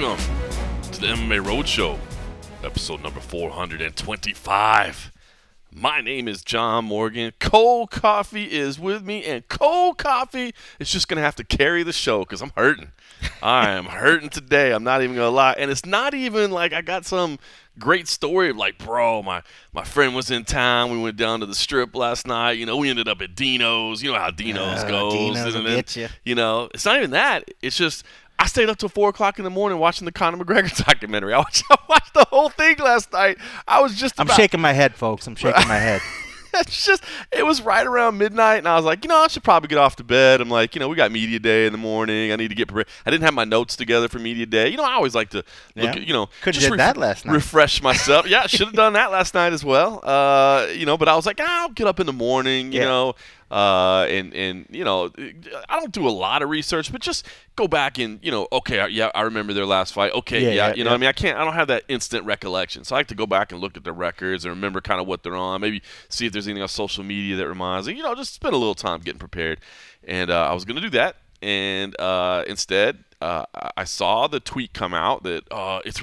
Welcome to the MMA Roadshow, episode number 425. My name is John Morgan. Cold Coffee is with me, and Cold Coffee is just going to have to carry the show because I'm hurting. I am hurting today. I'm not even going to lie. And it's not even like I got some great story of like, bro, my friend was in town. We went down to the strip last night. You know, we ended up at Dino's. You know how Dino's goes. Dino's will get you. You know, it's not even that. It's just I stayed up till 4 o'clock in the morning watching the Conor McGregor documentary. I watched the whole thing last night. I'm shaking my head, folks. I'm shaking my head. It was right around midnight, and I was like, you know, I should probably get off to bed. I'm like, you know, we got media day in the morning. I need to get prepared. I didn't have my notes together for media day. You know, I always like to look at, you know. Could have did that last night. Refresh myself. Yeah, I should have done that last night as well. You know, but I was like, I'll get up in the morning, you know. And you know, I don't do a lot of research, but just go back and, you know, okay, yeah, I remember their last fight. Okay, you know what I mean? I don't have that instant recollection. So I like to go back and look at their records and remember kind of what they're on, maybe see if there's anything on social media that reminds me, you know, just spend a little time getting prepared. And I was going to do that. And instead, I saw the tweet come out that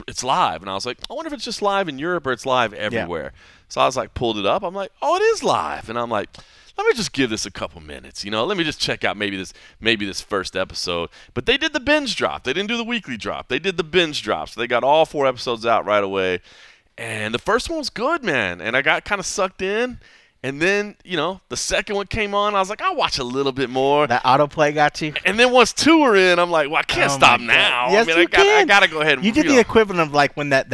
it's live. And I was like, I wonder if it's just live in Europe or it's live everywhere. Yeah. So I was like, pulled it up. I'm like, oh, it is live. And I'm like, let me just give this a couple minutes, you know. Let me just check out maybe this first episode. But they did the binge drop. They didn't do the weekly drop. They did the binge drop. So they got all 4 episodes out right away. And the first one was good, man. And I got kind of sucked in. And then, you know, the second one came on. I was like, I'll watch a little bit more. That autoplay got you. And then once 2 were in, I'm like, well, I can't stop now. Yes, I got to go ahead and you did the equivalent of like when that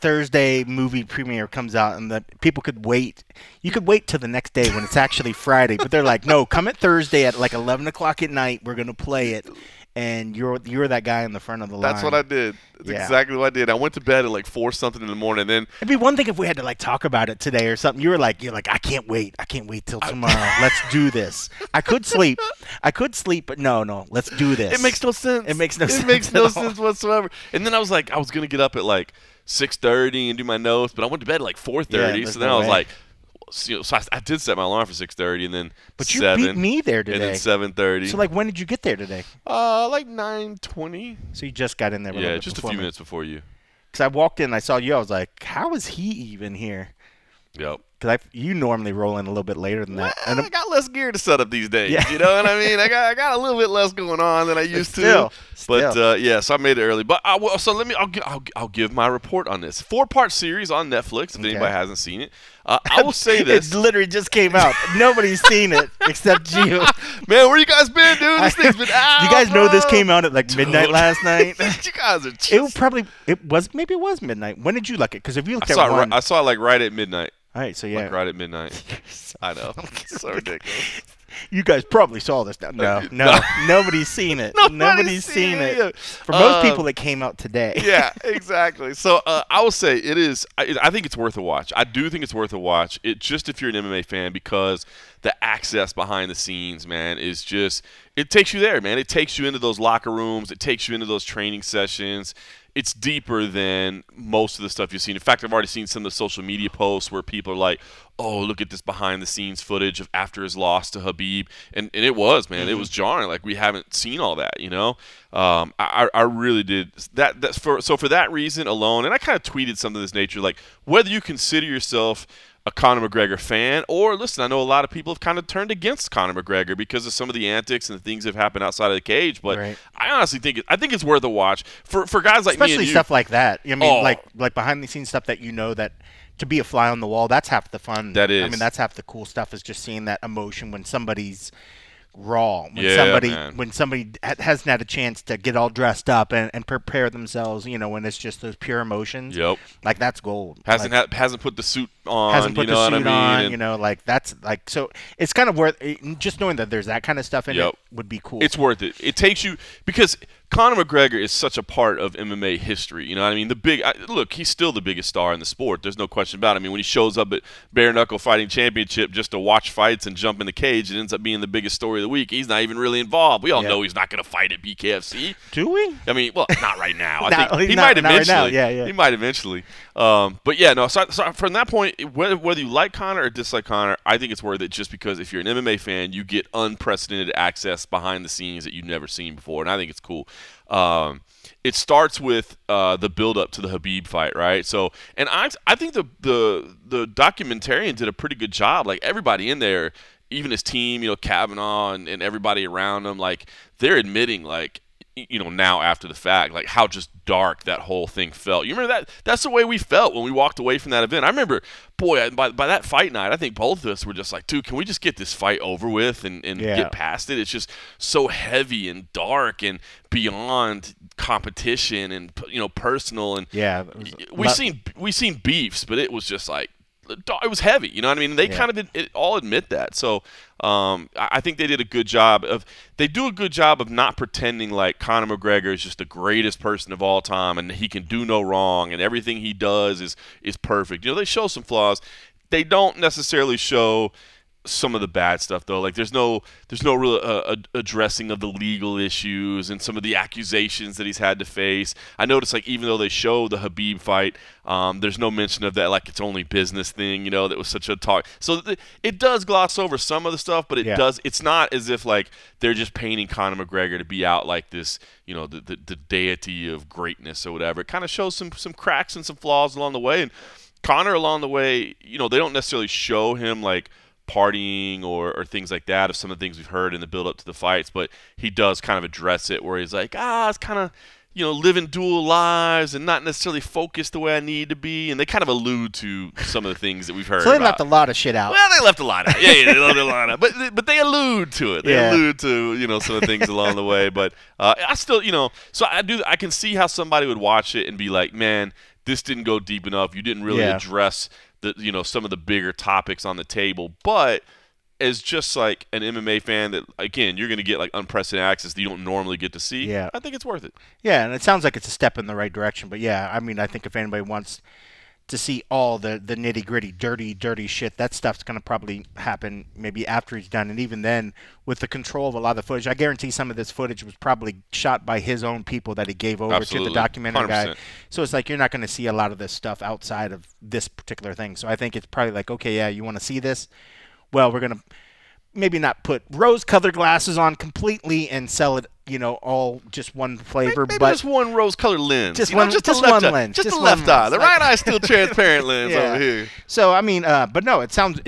Thursday movie premiere comes out and the people could wait. You could wait till the next day when it's actually Friday. But they're like, no, come at Thursday at like 11 o'clock at night. We're going to play it. And you're that guy in the front of the line. That's what I did. That's exactly what I did. I went to bed at like 4 something in the morning. And then it'd be one thing if we had to like talk about it today or something. You were like, I can't wait. I can't wait till tomorrow. Let's do this. I could sleep, but no, let's do this. It makes no sense. It makes no sense whatsoever. And then I was like, I was gonna get up at like 6:30 and do my notes, but I went to bed at like 4:30. Yeah, so then I was like. So I did set my alarm for 6:30, and then 7. But you beat me there today. And then 7:30. So, like, when did you get there today? Like 9:20. So you just got in there. Yeah, just a few minutes before you. Because I walked in, I saw you. I was like, how is he even here? Yep. Because you normally roll in a little bit later than that. Well, and I got less gear to set up these days. Yeah. You know what I mean? I got a little bit less going on than I used to. But so I made it early. But I'll give my report on this 4-part series on Netflix. If anybody hasn't seen it, I will say this: it literally just came out. Nobody's seen it except you. Man, where you guys been, dude? This thing's been out. You guys know this came out at like midnight last night. You guys are. Just... It was midnight. When did you look at? Because if you looked at one, I saw it like right at midnight. All right, so like right at midnight. I know. It's so ridiculous. You guys probably saw this. No. Nobody's seen it. Nobody's seen it. For most people, it came out today. Yeah, exactly. So I will say it is – I think it's worth a watch. I do think it's worth a watch, just if you're an MMA fan, because the access behind the scenes, man, is just – it takes you there, man. It takes you into those locker rooms. It takes you into those training sessions. It's deeper than most of the stuff you've seen. In fact, I've already seen some of the social media posts where people are like, oh, look at this behind-the-scenes footage of after his loss to Khabib. And it was, man. It was jarring. Like, we haven't seen all that, you know? I really did. For that reason alone, and I kind of tweeted something of this nature, like, whether you consider yourself a Conor McGregor fan, or listen, I know a lot of people have kind of turned against Conor McGregor because of some of the antics and the things that have happened outside of the cage, but right. I honestly think it's worth a watch for guys like especially me and you. Especially stuff like that. I mean, like behind-the-scenes stuff that you know that to be a fly on the wall, that's half the fun. That is. I mean, that's half the cool stuff is just seeing that emotion when somebody's raw, when somebody hasn't had a chance to get all dressed up and prepare themselves, you know, when it's just those pure emotions. Yep. Like that's gold. Hasn't put the suit on. Hasn't put the suit on. You know, like that's like so. It's kind of worth just knowing that there's that kind of stuff in it would be cool. It's worth it. It takes you because Conor McGregor is such a part of MMA history. You know what I mean? He's still the biggest star in the sport. There's no question about it. I mean, when he shows up at Bare Knuckle Fighting Championship just to watch fights and jump in the cage, it ends up being the biggest story of the week. He's not even really involved. We all know he's not going to fight at BKFC. Do we? I mean, well, not right now. I think he might eventually. Right now. Yeah. He might eventually. But yeah, no. So from that point, whether you like Conor or dislike Conor, I think it's worth it just because if you're an MMA fan, you get unprecedented access behind the scenes that you've never seen before, and I think it's cool. it starts with the build-up to the Khabib fight, right? So, and I think the documentarian did a pretty good job. Like, everybody in there, even his team, you know, Kavanaugh and everybody around him, like, they're admitting, like, you know, now after the fact, like, how just dark that whole thing felt. You remember that? That's the way we felt when we walked away from that event. I remember, boy, by that fight night, I think both of us were just like, dude, can we just get this fight over with and get past it? It's just so heavy and dark and beyond competition and, you know, personal. And we've seen beefs, but it was just like, it was heavy, you know what I mean? And they kind of all admit that. So I think they did a good job of – they do a good job of not pretending like Conor McGregor is just the greatest person of all time and he can do no wrong and everything he does is perfect. You know, they show some flaws. They don't necessarily show – some of the bad stuff, though. Like, there's no real addressing of the legal issues and some of the accusations that he's had to face. I noticed, like, even though they show the Khabib fight, there's no mention of that, like, it's only business thing, you know, that was such a talk. So it does gloss over some of the stuff, but it's not as if, like, they're just painting Conor McGregor to be out like this, you know, the deity of greatness or whatever. It kind of shows some cracks and some flaws along the way. And Conor along the way, you know, they don't necessarily show him, like, partying or things like that, of some of the things we've heard in the build up to the fights, but he does kind of address it where he's like, it's kind of, you know, living dual lives and not necessarily focused the way I need to be. And they kind of allude to some of the things that we've heard. So they left a lot of shit out. Well, they left a lot out. Yeah, they left a lot out. But they allude to it. They allude to, you know, some of the things along the way. But I still, you know, so I can see how somebody would watch it and be like, man, this didn't go deep enough. You didn't really address you know, some of the bigger topics on the table. But as just like an MMA fan that, again, you're going to get like unprecedented access that you don't normally get to see, I think it's worth it. Yeah, and it sounds like it's a step in the right direction. But, yeah, I mean, I think if anybody wants to see all the nitty-gritty, dirty shit, that stuff's going to probably happen maybe after he's done. And even then, with the control of a lot of the footage, I guarantee some of this footage was probably shot by his own people that he gave over to the documentary 100%. Guy. So it's like you're not going to see a lot of this stuff outside of this particular thing. So I think it's probably like, okay, yeah, you want to see this? Well, we're going to maybe not put rose-colored glasses on completely and sell it, you know, all just one flavor. Maybe but just one rose-colored lens. Just one lens. Just the left eye. The right eye's still transparent lens over here. So, I mean, but no, it sounds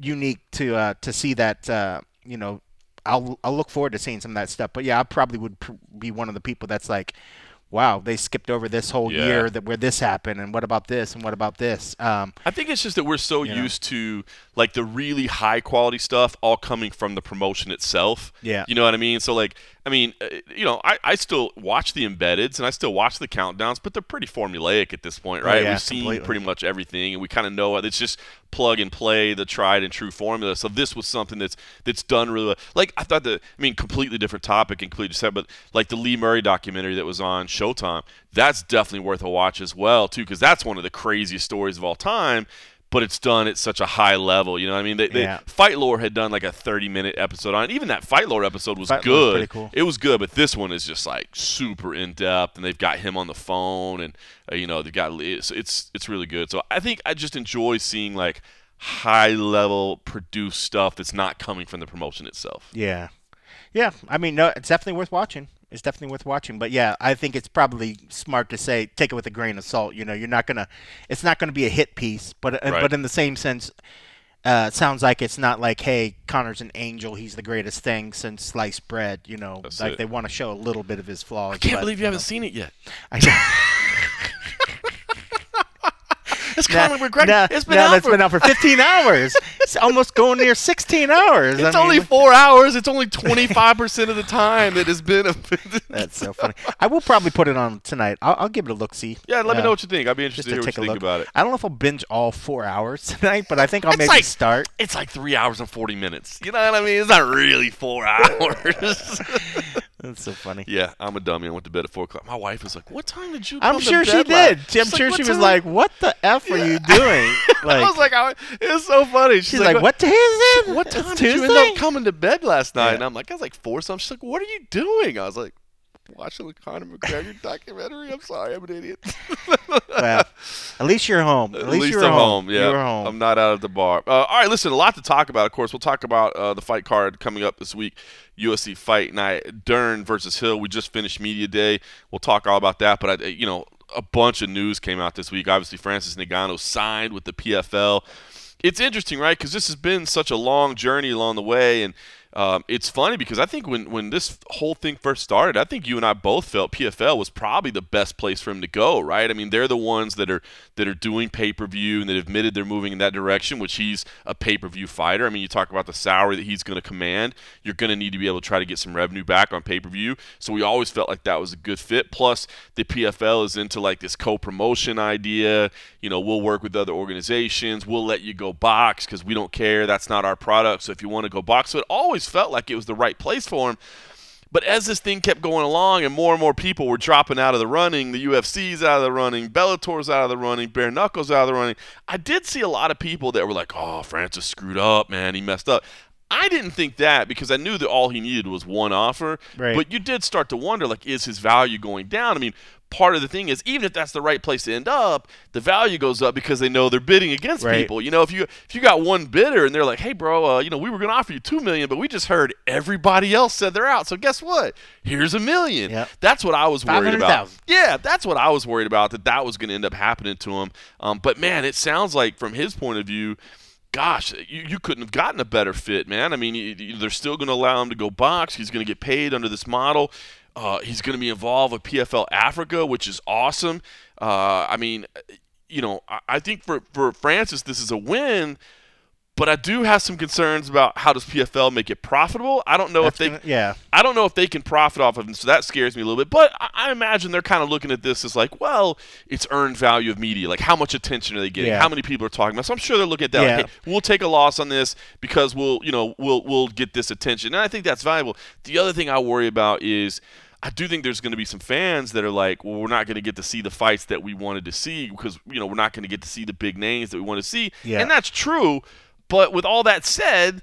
unique to see that, you know, I'll look forward to seeing some of that stuff. But, yeah, I probably would be one of the people that's like, wow, they skipped over this whole year that where this happened, and what about this, and what about this? I think it's just that we're so used to, like, the really high-quality stuff all coming from the promotion itself. Yeah. You know what I mean? So, like, I mean, you know, I still watch the embeddeds, and I still watch the countdowns, but they're pretty formulaic at this point, right? Oh, yeah, we've seen pretty much everything, and we kind of know it's just plug and play, the tried and true formula. So this was something that's done really well. Like, I thought completely different topic, and completely separate, but, like, the Lee Murray documentary that was on Showtime, that's definitely worth a watch as well, too, because that's one of the craziest stories of all time, but it's done at such a high level. You know what I mean? Fight Lore had done like a 30-minute episode on it. Even that Fight Lore episode was good. Pretty cool. It was good, but this one is just like super in-depth, and they've got him on the phone, and you know, they've got it's really good. So I think I just enjoy seeing like high-level produced stuff that's not coming from the promotion itself. Yeah. Yeah. I mean, no, it's definitely worth watching. It's definitely worth watching. But, yeah, I think it's probably smart to say take it with a grain of salt. You know, you're not going to – it's not going to be a hit piece. But right. But in the same sense, it sounds like it's not like, hey, Conor's an angel. He's the greatest thing since sliced bread. You know, that's like it. They want to show a little bit of his flaws. I can't believe you haven't seen it yet. I know. It's Conor McGregor. It's been out for 15 hours. It's almost going near 16 hours. It's only 4 hours. It's only 25% of the time that has been a That's so funny. I will probably put it on tonight. I'll give it a look-see. Yeah, let me know what you think. I'd be interested to hear what you think about it. I don't know if I'll binge all 4 hours tonight, but I think I'll maybe start. It's like 3 hours and 40 minutes. You know what I mean? It's not really 4 hours. That's so funny. Yeah, I'm a dummy. I went to bed at 4 o'clock. My wife was like, what time did you come to bed? Did. I'm sure she was like, what the F are you doing? Like, I was like, it was so funny. She's like, what day is it? What time did you end up coming to bed last night? Yeah. And I'm like, I was like 4 something. She's like, what are you doing? I was like, watching the Conor McGregor documentary. I'm sorry, I'm an idiot. Well, At least you're home. At least you're home. Yeah, you're home. I'm not out at the bar. All right, listen, a lot to talk about. Of course, we'll talk about the fight card coming up this week. USC Fight Night, Dern versus Hill. We just finished media day. We'll talk all about that. But a bunch of news came out this week. Obviously, Francis Ngannou signed with the PFL. It's interesting, right? Because this has been such a long journey along the way, and it's funny because I think when this whole thing first started, I think you and I both felt PFL was probably the best place for him to go, right? I mean, they're the ones that are doing pay-per-view and that admitted they're moving in that direction, which he's a pay-per-view fighter. I mean, you talk about the salary that he's going to command. You're going to need to be able to try to get some revenue back on pay-per-view. So we always felt like that was a good fit. Plus, the PFL is into like this co-promotion idea. We'll work with other organizations. We'll let you go box because we don't care. That's not our product. So if you want to go box, so it always felt like it was the right place for him. But as this thing kept going along and more people were dropping out of the running, the UFC's out of the running, Bellator's out of the running, Bare Knuckle's out of the running, I did see a lot of people that were like, oh, Francis screwed up, man, he messed up. I didn't think that because I knew that all he needed was one offer. Right. But you did start to wonder, like, is his value going down? I mean, part of the thing is, even if that's the right place to end up, the value goes up because they know they're bidding against people. If you got one bidder and they're like, hey, bro, we were going to offer you $2 million, but we just heard everybody else said they're out. So guess what? Here's $1 million. Yep. That's what I was worried about. 000. Yeah, that's what I was worried about, that was going to end up happening to him. But, man, it sounds like from his point of view, gosh, you couldn't have gotten a better fit, man. I mean, they're still going to allow him to go box. He's going to get paid under this model. He's going to be involved with PFL Africa, which is awesome. I think for Francis, this is a win, but I do have some concerns about how does PFL make it profitable. I don't know if they can profit off of him, so that scares me a little bit. But I imagine they're kind of looking at this as like, well, it's earned value of media. Like, how much attention are they getting? Yeah. How many people are talking about? So I'm sure they're looking at that. Yeah. Like, hey, we'll take a loss on this because we'll get this attention, and I think that's valuable. The other thing I worry about is, I do think there's going to be some fans that are like, well, we're not going to get to see the fights that we wanted to see because we're not going to get to see the big names that we want to see, and that's true. But with all that said,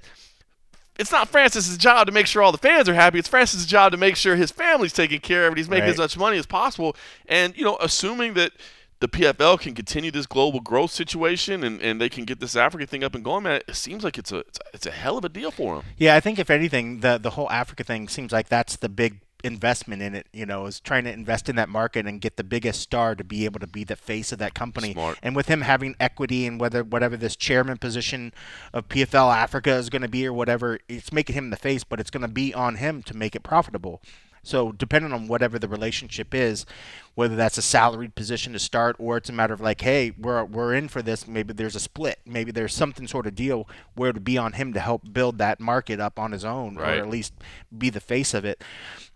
it's not Francis's job to make sure all the fans are happy. It's Francis's job to make sure his family's taken care of and he's making as much money as possible. And, assuming that the PFL can continue this global growth situation and they can get this Africa thing up and going, man, it seems like it's a hell of a deal for them. Yeah, I think if anything, the whole Africa thing seems like that's the big investment in it, is trying to invest in that market and get the biggest star to be able to be the face of that company. Smart. And with him having equity and whatever this chairman position of PFL Africa is going to be or whatever, it's making him the face, but it's going to be on him to make it profitable. So depending on whatever the relationship is, whether that's a salaried position to start or it's a matter of like, hey, we're in for this. Maybe there's a split. Maybe there's something sort of deal where it would be on him to help build that market up on his own, or at least be the face of it.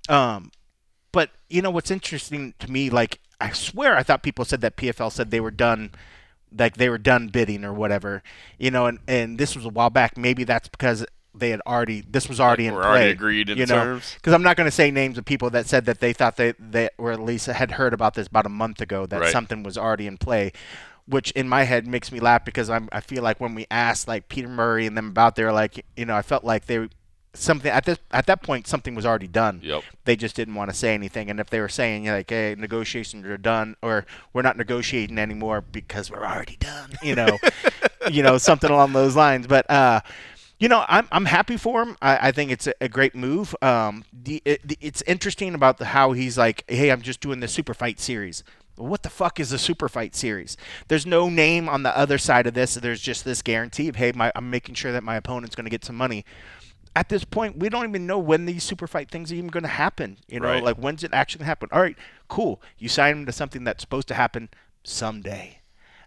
But what's interesting to me, like, I swear I thought people said that PFL said they were done, like they were done bidding or whatever, and this was a while back. Maybe that's because they had already, this was already in play. Already agreed in terms. Because I'm not going to say names of people that said that they thought they or at least had heard about this about a month ago, that something was already in play, which in my head makes me laugh because I feel like when we asked like Peter Murray and them about, they're like, I felt like they something at that point something was already done. Yep. They just didn't want to say anything, and if they were saying like, hey, negotiations are done, or we're not negotiating anymore because we're already done, something along those lines. But I'm happy for him. I think it's a great move. It's interesting about how he's like, hey, I'm just doing the super fight series. What the fuck is a super fight series? There's no name on the other side of this. There's just this guarantee of, hey, I'm making sure that my opponent's going to get some money. At this point, we don't even know when these super fight things are even going to happen. Like, when's it actually going to happen? All right, cool. You sign them to something that's supposed to happen someday.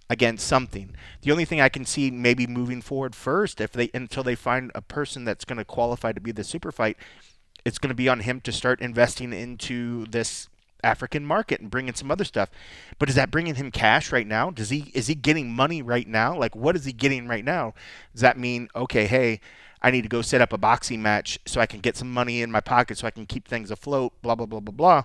Again, something. The only thing I can see maybe moving forward first, until they find a person that's going to qualify to be the super fight, it's going to be on him to start investing into this African market and bringing some other stuff. But is that bringing him cash right now? Is he getting money right now? Like, what is he getting right now? Does that mean, okay, hey, I need to go set up a boxing match so I can get some money in my pocket so I can keep things afloat, blah, blah, blah, blah, blah.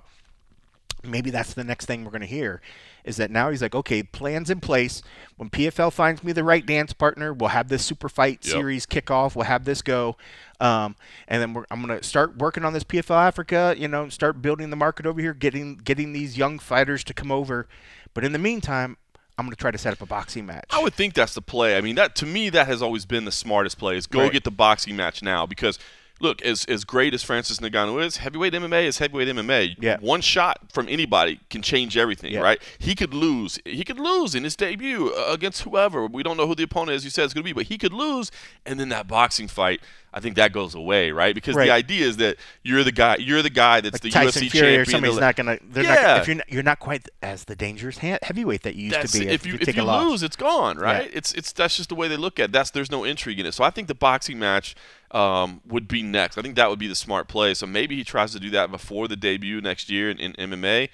Maybe that's the next thing we're going to hear, is that now he's like, okay, plans in place. When PFL finds me the right dance partner, we'll have this super fight series kickoff. We'll have this go. And then I'm going to start working on this PFL Africa, start building the market over here, getting these young fighters to come over. But in the meantime, I'm going to try to set up a boxing match. I would think that's the play. I mean, that to me, that has always been the smartest play is go get the boxing match now because, look, as great as Francis Ngannou is, heavyweight MMA is heavyweight MMA. Yeah. One shot from anybody can change everything, right? He could lose. He could lose in his debut against whoever. We don't know who the opponent is you said it's going to be, but he could lose, and then that boxing fight – I think that goes away, right? Because the idea is that you're the guy that's like the Tyson UFC Fury champion. Or somebody's not gonna, you're not quite as the dangerous heavyweight that you used to be. If you lose, it's gone, right? Yeah. It's that's just the way they look at it. There's no intrigue in it. So I think the boxing match would be next. I think that would be the smart play. So maybe he tries to do that before the debut next year in MMA.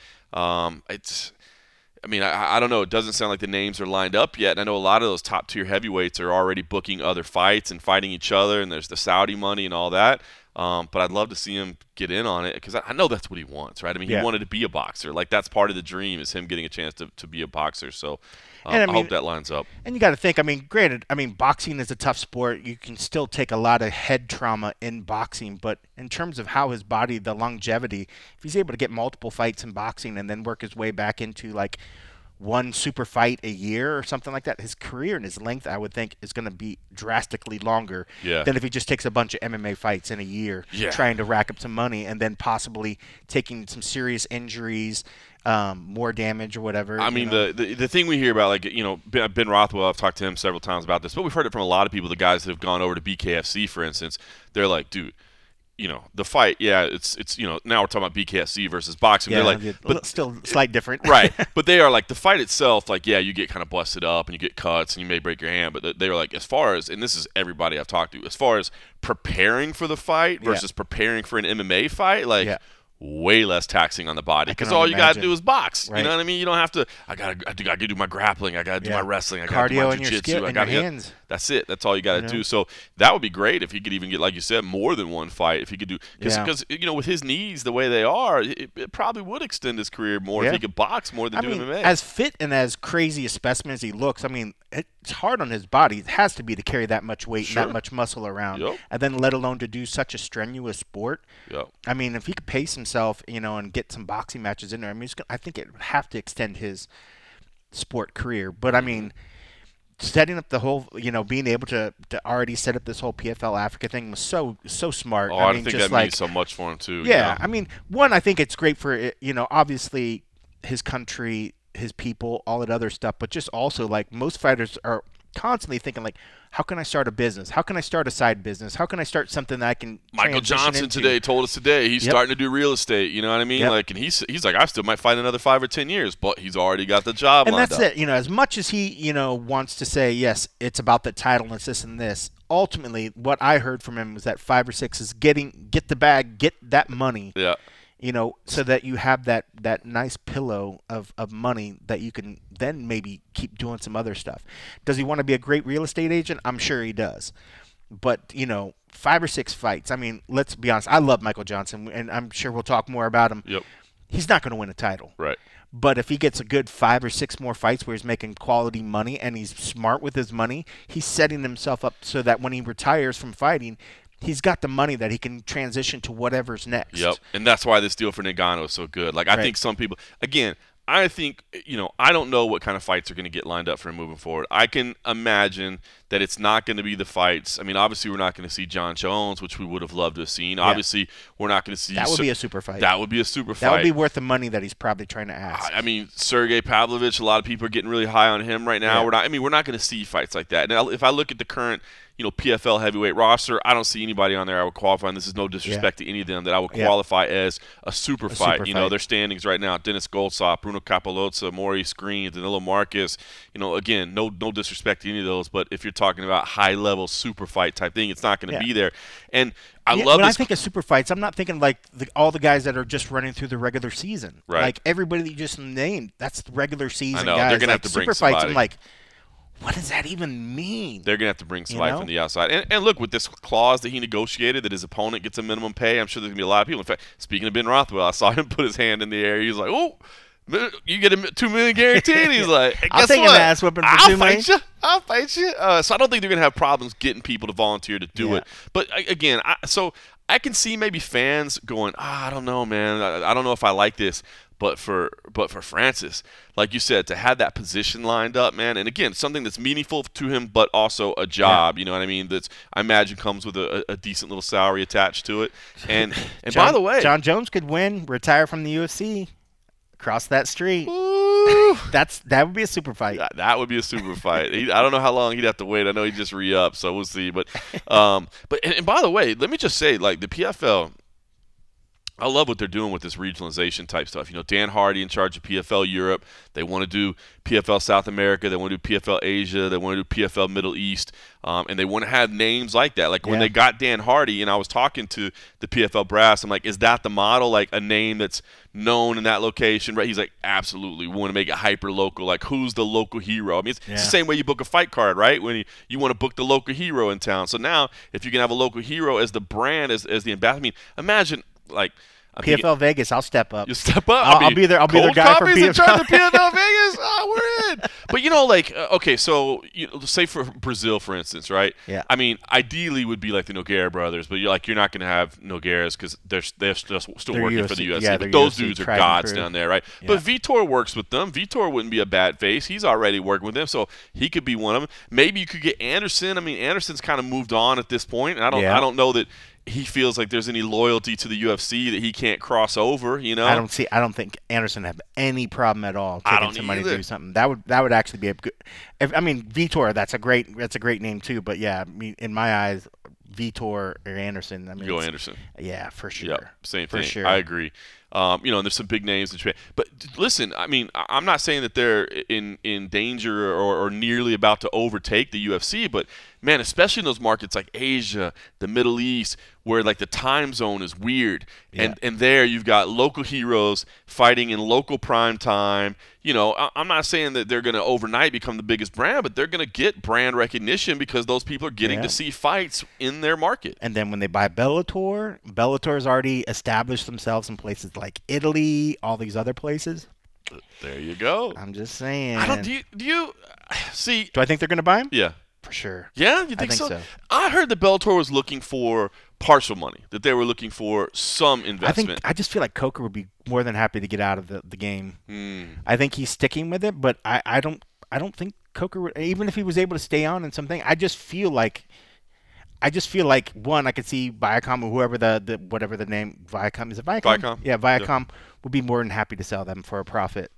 I don't know. It doesn't sound like the names are lined up yet. And I know a lot of those top-tier heavyweights are already booking other fights and fighting each other, and there's the Saudi money and all that. But I'd love to see him get in on it because I know that's what he wants, right? I mean, he wanted to be a boxer. Like, that's part of the dream is him getting a chance to be a boxer. So I hope that lines up. And you got to think, boxing is a tough sport. You can still take a lot of head trauma in boxing. But in terms of how his body, the longevity, if he's able to get multiple fights in boxing and then work his way back into, like, one super fight a year or something like that, his career and his length, I would think, is going to be drastically longer than if he just takes a bunch of MMA fights in a year trying to rack up some money and then possibly taking some serious injuries, more damage or whatever. I mean, the thing we hear about, like, you know, Ben Rothwell, I've talked to him several times about this, but we've heard it from a lot of people, the guys that have gone over to BKFC, for instance, they're like, dude, you know, the fight, it's you know, now we're talking about BKFC versus boxing. Yeah, they're like, but still slight different. Right. But they are like, the fight itself, like, yeah, you get kind of busted up and you get cuts and you may break your hand. But they were like, as far as, and this is everybody I've talked to, as far as preparing for the fight versus preparing for an MMA fight, like, way less taxing on the body because all you got to do is box. Right. You know what I mean? You don't have to, I got to do my grappling. I got to do my wrestling. I got to do my jiu-jitsu. I got to hands. That's it. That's all you got to do. So that would be great if he could even get, like you said, more than one fight. If he could do, because you know, with his knees the way they are, it probably would extend his career more if he could box more than do MMA. As fit and as crazy a specimen as he looks, I mean, it's hard on his body. It has to be to carry that much weight and that much muscle around, and then let alone to do such a strenuous sport. Yep. I mean, if he could pace himself, you know, and get some boxing matches in there, I mean, I think it would have to extend his sport career. But I mean, setting up the whole, you know, being able to already set up this whole PFL Africa thing was so smart. Oh, I mean, think just that means so much for him too. Yeah, you know? I mean, one, I think it's great for, you know, obviously his country, his people, all that other stuff, but just also like most fighters are constantly thinking like, how can I start a business? How can I start a side business? How can I start something that I can Michael Johnson into? Today told us today he's starting to do real estate. You know what I mean? Like, and he's like, I still might fight another 5 or 10 years, but he's already got the job. And lined that's up. It. You know, as much as he, you know, wants to say yes, it's about the title and it's this and this. Ultimately, what I heard from him was that 5 or 6 is get the bag, get that money. Yeah. You know, so that you have that nice pillow of money that you can then maybe keep doing some other stuff. Does he want to be a great real estate agent? I'm sure he does. But, you know, 5 or 6 fights. I mean, let's be honest. I love Michael Johnson, and I'm sure we'll talk more about him. Yep. He's not going to win a title. Right. But if he gets a good 5 or 6 more fights where he's making quality money and he's smart with his money, he's setting himself up so that when he retires from fighting – he's got the money that he can transition to whatever's next. Yep, and that's why this deal for Ngannou is so good. Like, I think some people – again, I think, you know, I don't know what kind of fights are going to get lined up for him moving forward. I can imagine that it's not going to be the fights. I mean, obviously, we're not going to see John Jones, which we would have loved to have seen. Yeah. Obviously, we're not going to see – that would be a super fight. That would be a super fight. That would be worth the money that he's probably trying to ask. I mean, Sergey Pavlovich, a lot of people are getting really high on him right now. Yeah. We're not going to see fights like that. Now, if I look at the current – you know, PFL heavyweight roster, I don't see anybody on there I would qualify, and this is no disrespect to any of them, that I would qualify as a super fight. Super fight. Their standings right now, Dennis Goldsoff, Bruno Capolozzo, Maurice Green, Danilo Marquez, you know, again, no disrespect to any of those, but if you're talking about high-level super fight type thing, it's not going to be there. And I love when I think of super fights, I'm not thinking like all the guys that are just running through the regular season. Right. Like everybody that you just named, that's the regular season guys. They're going to have to bring somebody. Super fights, I'm like, what does that even mean? They're going to have to bring somebody from the outside. And look, with this clause that he negotiated that his opponent gets a minimum pay, I'm sure there's going to be a lot of people. In fact, speaking of Ben Rothwell, I saw him put his hand in the air. He was like, oh, you get a $2 million guarantee. And he's like, hey, guess what? An ass whipping for I'll fight you. So I don't think they're going to have problems getting people to volunteer to do it. But, again, I, so I can see maybe fans going, I don't know, man. I don't know if I like this. But for Francis, like you said, to have that position lined up, man, and again, something that's meaningful to him, but also a job, you know what I mean? That's, I imagine, comes with a decent little salary attached to it. And John, by the way, John Jones could win, retire from the UFC, cross that street. Ooh. That would be a super fight. That would be a super fight. I don't know how long he'd have to wait. I know he just re-upped, so we'll see. But by the way, let me just say, like, the PFL. I love what they're doing with this regionalization type stuff. You know, Dan Hardy in charge of PFL Europe. They want to do PFL South America. They want to do PFL Asia. They want to do PFL Middle East. And they want to have names like that. Like when they got Dan Hardy, and I was talking to the PFL brass, I'm like, is that the model? Like a name that's known in that location, right? He's like, absolutely. We want to make it hyper local. Like, who's the local hero? I mean, it's the same way you book a fight card, right? When you want to book the local hero in town. So now, if you can have a local hero as the brand, as the ambassador, I mean, imagine. Like PFL Vegas, I'll step up. You step up. I'll be there. I'll be the guy for PFL. In charge of PFL Vegas. Oh, we're in. But you know, like okay, so say for Brazil, for instance, right? Yeah. I mean, ideally would be like the Nogueira brothers, but you're not going to have Nogueiras because they're still working UFC, for the UFC. Yeah, but those UFC dudes are gods down there, right? Yeah. But Vitor works with them. Vitor wouldn't be a bad face. He's already working with them, so he could be one of them. Maybe you could get Anderson. I mean, Anderson's kind of moved on at this point, and I don't know that he feels like there's any loyalty to the UFC that he can't cross over, you know. I don't think Anderson have any problem at all taking some money to do something. That would actually be a good. I mean, Vitor, that's a great name too. But yeah, in my eyes, Vitor or Anderson. I mean, go Anderson. Yeah, for sure. Yep, same thing. For sure. I agree. And there's some big names in Japan. But listen, I mean, I'm not saying that they're in danger or nearly about to overtake the UFC, but man, especially in those markets like Asia, the Middle East, where like the time zone is weird, and there you've got local heroes fighting in local prime time. You know, I'm not saying that they're going to overnight become the biggest brand, but they're going to get brand recognition because those people are getting to see fights in their market. And then when they buy Bellator, Bellator's already established themselves in places like Italy, all these other places. There you go. I'm just saying. Do you see? Do I think they're going to buy him? Yeah. For sure. Yeah, you think so? I heard that Bellator was looking for partial money, that they were looking for some investment. I just feel like Coker would be more than happy to get out of the game. I think he's sticking with it, but I don't think Coker would, even if he was able to stay on in something. I just feel like one, I could see Viacom or whoever the whatever the name Viacom is. It Viacom? Yeah, Viacom would be more than happy to sell them for a profit.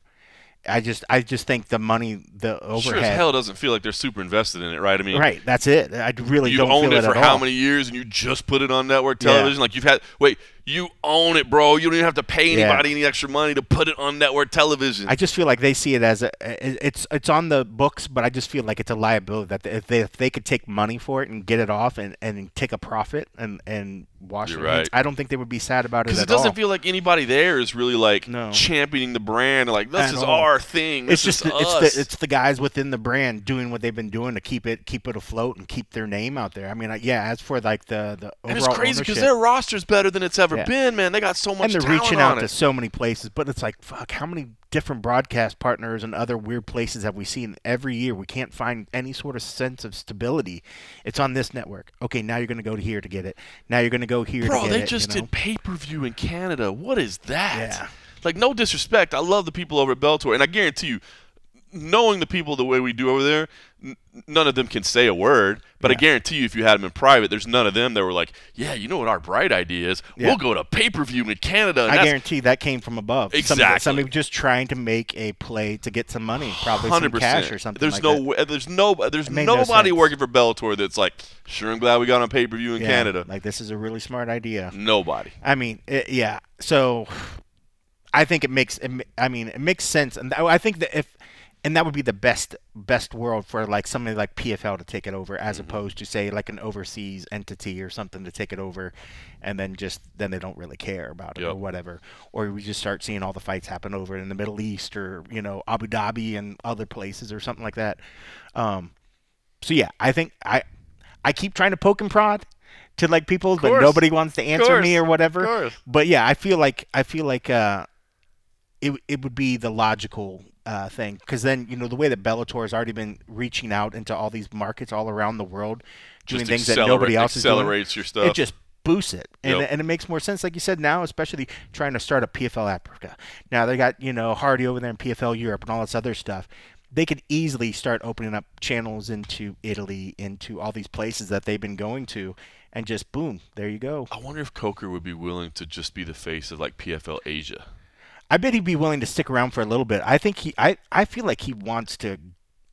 I just think the money, the overhead. Sure as hell doesn't feel like they're super invested in it, right? I mean, right. That's it. I really don't feel it at all. You owned it for how many years, and you just put it on network television? Yeah. Like you've had. Wait, you own it, bro. You don't even have to pay anybody any extra money to put it on network television. I just feel like they see it as it's on the books, but I just feel like it's a liability that if they could take money for it and get it off and take a profit and wash it. Right. I don't think they would be sad about it at all. Because it doesn't feel like anybody there is really like championing the brand. Like this is all. Our thing. It's just it's the guys within the brand doing what they've been doing to keep it afloat and keep their name out there. I mean, as for like the overall, and it's crazy because their roster's better than it's ever been. Man, they got so much, and they're talent reaching out to so many places. But it's like, fuck, how many different broadcast partners and other weird places have we seen every year? We can't find any sort of sense of stability. It's on this network. Okay, now you're going to go here to get it. Now you're going to go here. Bro, to get it. Bro, they just did pay-per-view in Canada. What is that? Yeah. Like, no disrespect, I love the people over at Bellator, and I guarantee you, knowing the people the way we do over there, none of them can say a word, but I guarantee you if you had them in private, there's none of them that were like, yeah, you know what our bright idea is? Yeah. We'll go to pay-per-view in Canada. I guarantee that came from above. Exactly. Somebody just trying to make a play to get some money, probably 100%. Some cash or something There's nobody working for Bellator that's like, sure, I'm glad we got on pay-per-view in Canada. Like, this is a really smart idea. Nobody. I mean, so... I think it makes sense, and I think that that would be the best world for like somebody like PFL to take it over, as opposed to say like an overseas entity or something to take it over, and then they don't really care about it or whatever, or we just start seeing all the fights happen over in the Middle East or Abu Dhabi and other places or something like that. So yeah, I think I keep trying to poke and prod to like people, but nobody wants to answer me or whatever. But yeah, I feel like it would be the logical thing, because then the way that Bellator has already been reaching out into all these markets all around the world, doing things that nobody else is doing. Accelerates your stuff. It just boost it. And and it makes more sense, like you said, now, especially trying to start a PFL Africa. Now they got, you know, Hardy over there in PFL Europe and all this other stuff. They could easily start opening up channels into Italy, into all these places that they've been going to, and just boom, there you go. I wonder if Coker would be willing to just be the face of like PFL Asia. I bet he'd be willing to stick around for a little bit. I think I feel like he wants to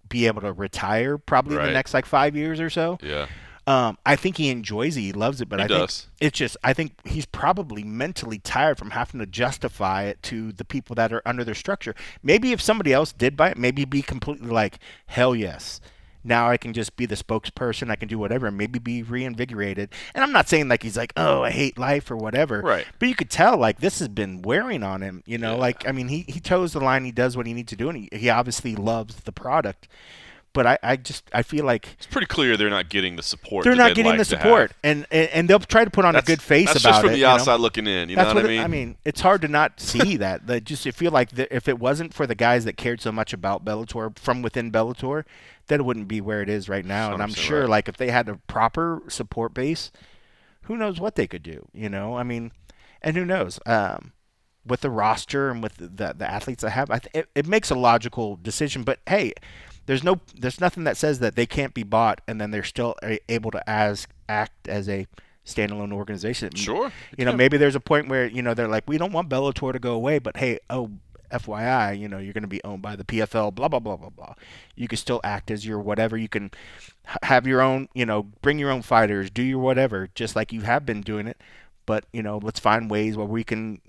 be able to retire probably in the next like 5 years or so. Yeah. I think he enjoys it. He loves it, but I think it's just, I think he's probably mentally tired from having to justify it to the people that are under their structure. Maybe if somebody else did buy it, maybe be completely like, hell yes. Now I can just be the spokesperson. I can do whatever and maybe be reinvigorated. And I'm not saying like he's like, oh, I hate life or whatever. Right. But you could tell like this has been wearing on him, you know, like, I mean, he toes the line. He does what he needs to do. And he obviously loves the product. But I feel like it's pretty clear they're not getting the support. They're not getting the support, and they'll try to put on a good face about it. That's just from the outside looking in. You know what I mean? I mean, it's hard to not see that. That just, I feel like if it wasn't for the guys that cared so much about Bellator from within Bellator, then it wouldn't be where it is right now. And I'm sure, like, if they had a proper support base, who knows what they could do? You know, I mean, and who knows? With the roster and with the athletes I have, it makes a logical decision. But hey. There's nothing that says that they can't be bought, and then they're still able to act as a standalone organization. Sure, maybe there's a point where they're like, we don't want Bellator to go away, but hey, FYI, you're going to be owned by the PFL, blah blah blah blah blah. You can still act as your whatever. You can have your own, bring your own fighters, do your whatever, just like you have been doing it. But let's find ways where we can,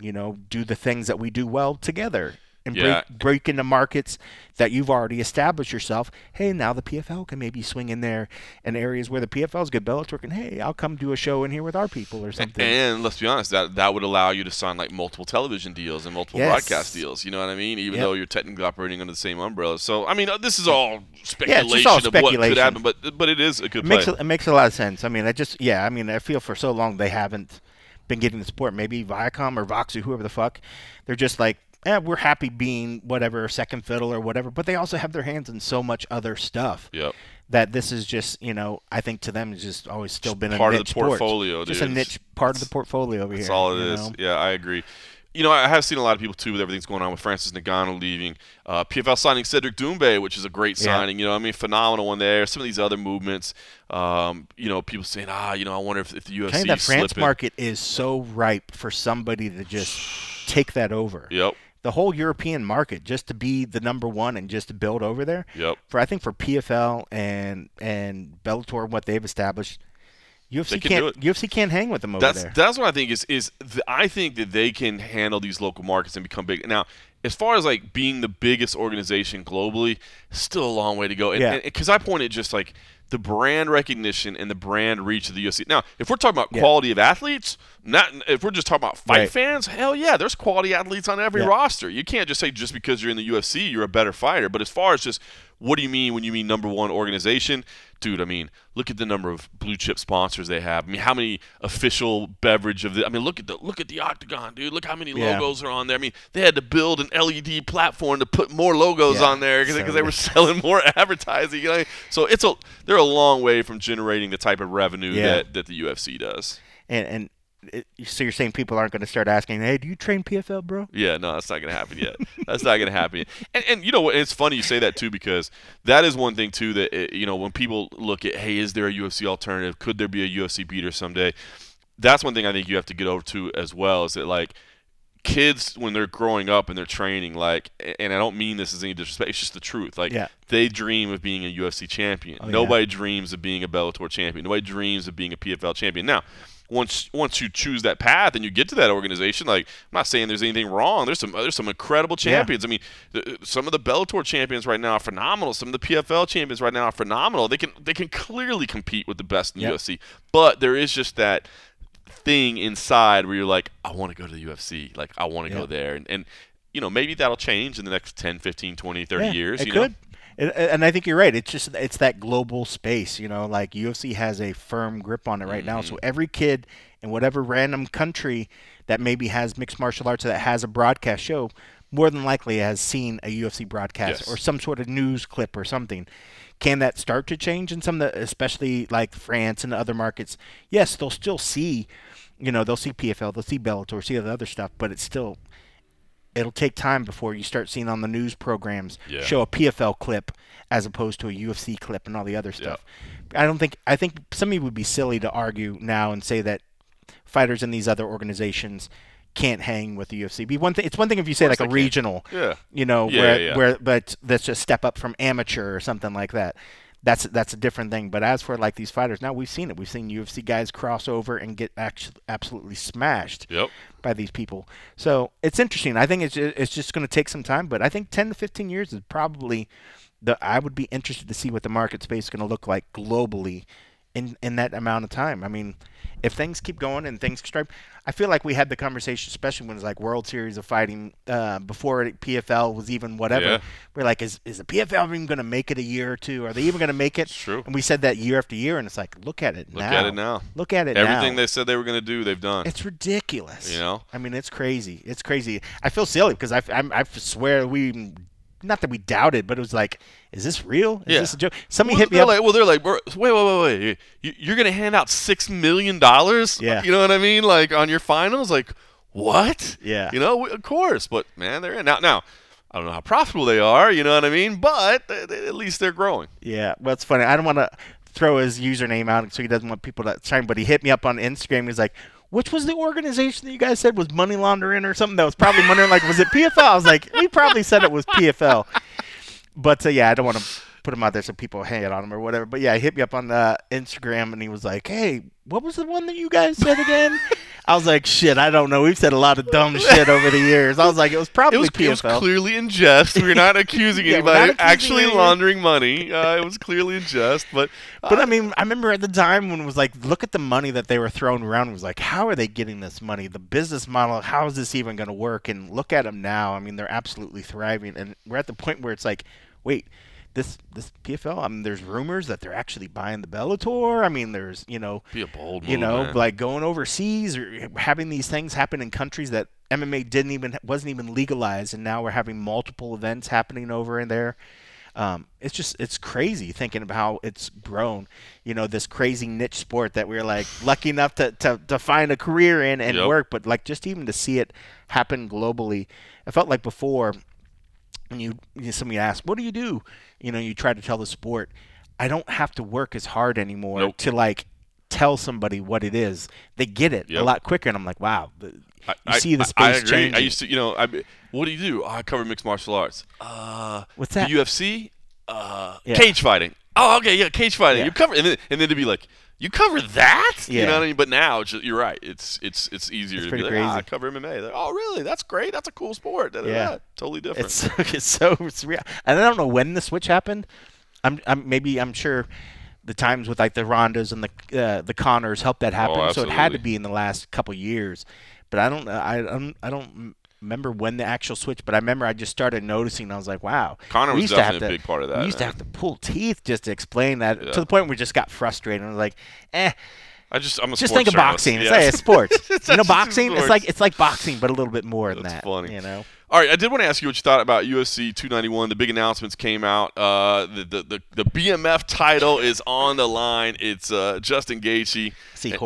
do the things that we do well together. And break into markets that you've already established yourself. Hey, now the PFL can maybe swing in there in areas where the PFL's good. Bellator can, hey, I'll come do a show in here with our people or something. And let's be honest, that would allow you to sign like multiple television deals and multiple broadcast deals. You know what I mean? Even though you're technically operating under the same umbrella. So, I mean, this is all speculation, it's just all speculation of what could happen, but it is a good play. It makes a lot of sense. I mean, I feel for so long they haven't been getting the support. Maybe Viacom or Vox or whoever the fuck, they're just like, we're happy being whatever, second fiddle or whatever, but they also have their hands in so much other stuff that this is just, I think to them it's just always still been a niche portfolio. Just a niche part of the portfolio over here. That's all it is. Yeah, I agree. I have seen a lot of people, too, with everything's going on with Francis Ngannou leaving. PFL signing Cedric Doumbé, which is a great signing. Phenomenal one there. Some of these other movements, people saying, I wonder if the UFC slipping. The France market is so ripe for somebody to just take that over. Yep. The whole European market, just to be the number one and just to build over there. Yep. I think for PFL and Bellator, what they've established, UFC can't hang with them over there. That's what I think I think that they can handle these local markets and become big. Now, as far as like being the biggest organization globally, still a long way to go. Because I pointed just like the brand recognition and the brand reach of the UFC. Now, if we're talking about quality of athletes, not if we're just talking about fight fans, hell yeah, there's quality athletes on every roster. You can't just say just because you're in the UFC, you're a better fighter. But as far as just what do you mean when you mean number one organization? Dude, I mean, look at the number of blue chip sponsors they have. I mean, how many official beverage of the? I mean, look at the Octagon, dude. Look how many logos are on there. I mean, they had to build an LED platform to put more logos on there because they were selling more advertising. So they're a long way from generating the type of revenue that the UFC does. So you're saying people aren't going to start asking, hey, do you train PFL, bro? Yeah, no, that's not going to happen yet. And it's funny you say that, too, because that is one thing, too, that, when people look at, hey, is there a UFC alternative? Could there be a UFC beater someday? That's one thing I think you have to get over to as well is that, like, kids, when they're growing up and they're training, like, and I don't mean this as any disrespect, it's just the truth. Like, they dream of being a UFC champion. Oh, nobody dreams of being a Bellator champion. Nobody dreams of being a PFL champion. Now, once you choose that path and you get to that organization, like I'm not saying there's anything wrong. There's some incredible champions. I mean, some of the Bellator champions right now are phenomenal. Some of the PFL champions right now are phenomenal. They can clearly compete with the best in the UFC. But there is just that thing inside where you're like, I want to go to the UFC. Like I want to go there. And maybe that'll change in the next 10, 15, 20, 30 years. It could. And I think you're right. It's just that global space, like UFC has a firm grip on it right now. So every kid in whatever random country that maybe has mixed martial arts that has a broadcast show more than likely has seen a UFC broadcast or some sort of news clip or something. Can that start to change in some of the, especially like France and other markets? Yes, they'll still see, you know, they'll see PFL, they'll see Bellator, see the other stuff, but it's still, it'll take time before you start seeing on the news programs show a PFL clip as opposed to a UFC clip and all the other stuff. I don't think, I think somebody would be silly to argue now and say that fighters in these other organizations can't hang with the UFC. It's one thing if you say like a regional, where but that's just step up from amateur or something like that. That's a different thing. But as for like these fighters, now we've seen it. We've seen UFC guys cross over and get absolutely smashed by these people. So it's interesting. I think it's just going to take some time. But I think 10 to 15 years is probably I would be interested to see what the market space is going to look like globally in that amount of time. I mean, if things keep going and things stripe, I feel like we had the conversation, especially when it was like World Series of Fighting, before PFL was even whatever. We're like, is the PFL even going to make it a year or two? Are they even going to make it? It's true. And we said that year after year, and it's like, look at it now. Everything they said they were going to do, they've done. It's ridiculous. You know? I mean, it's crazy. It's crazy. I feel silly because I swear we – not that we doubted, but it was like, is this real? Is this a joke? Somebody hit me up. Like, they're like, wait. You're going to hand out $6 million? Yeah. You know what I mean? Like, on your finals? Like, what? Yeah. You know, of course. But, man, they're in. Now, I don't know how profitable they are. You know what I mean? But at least they're growing. Yeah. Well, it's funny. I don't want to throw his username out so he doesn't want people to chime, but he hit me up on Instagram. He's like, which was the organization that you guys said was money laundering or something? That was probably money laundering. Like, was it PFL? I was like, we probably said it was PFL. But, yeah, I don't want to put him out there so people hang it on him or whatever. But, yeah, he hit me up on Instagram, and he was like, hey, what was the one that you guys said again? I was like, shit, I don't know. We've said a lot of dumb shit over the years. I was like, it was probably PFL. It was clearly in jest. We're not accusing anybody of actually laundering money. It was clearly in jest. But I mean, I remember at the time when it was like, look at the money that they were throwing around. It was like, how are they getting this money? The business model, how is this even going to work? And look at them now. I mean, they're absolutely thriving. And we're at the point where it's like, wait, This PFL, I mean, there's rumors that they're actually buying the Bellator. I mean, there's, be a bold move, man. Like going overseas or having these things happen in countries that MMA wasn't even legalized, and now we're having multiple events happening over in there. It's crazy thinking about how it's grown. You know, this crazy niche sport that we're like lucky enough to find a career in and work, but like just even to see it happen globally, I felt like before. And somebody asks, what do? You know, you try to tell the sport, I don't have to work as hard anymore to like tell somebody what it is. They get it a lot quicker. And I'm like, wow, you see the space changing. I used to, what do? Oh, I cover mixed martial arts. What's that? The UFC? Cage fighting. Oh, okay, yeah, cage fighting. Yeah. You cover, and then to be like, you cover that? Yeah. You know what I mean? But now, you're right. It's easier to be like, I cover MMA. Like, oh, really? That's great. That's a cool sport. Yeah. Totally different. It's so surreal. And I don't know when the switch happened. I'm sure the times with like the Rondas and the Connors helped that happen. Oh, so it had to be in the last couple years. But I don't. I don't remember when the actual switch, but I remember I just started noticing. I was like, wow. Connor was definitely a big part of that. We used to have to pull teeth just to explain that to the point where we just got frustrated. And I was like, I'm a sports journalist. Just think of boxing. Yeah. It's sports. Boxing, it's like boxing, but a little bit more than that. That's funny. All right, I did want to ask you what you thought about UFC 291. The big announcements came out. The BMF title is on the line. It's Justin Gaethje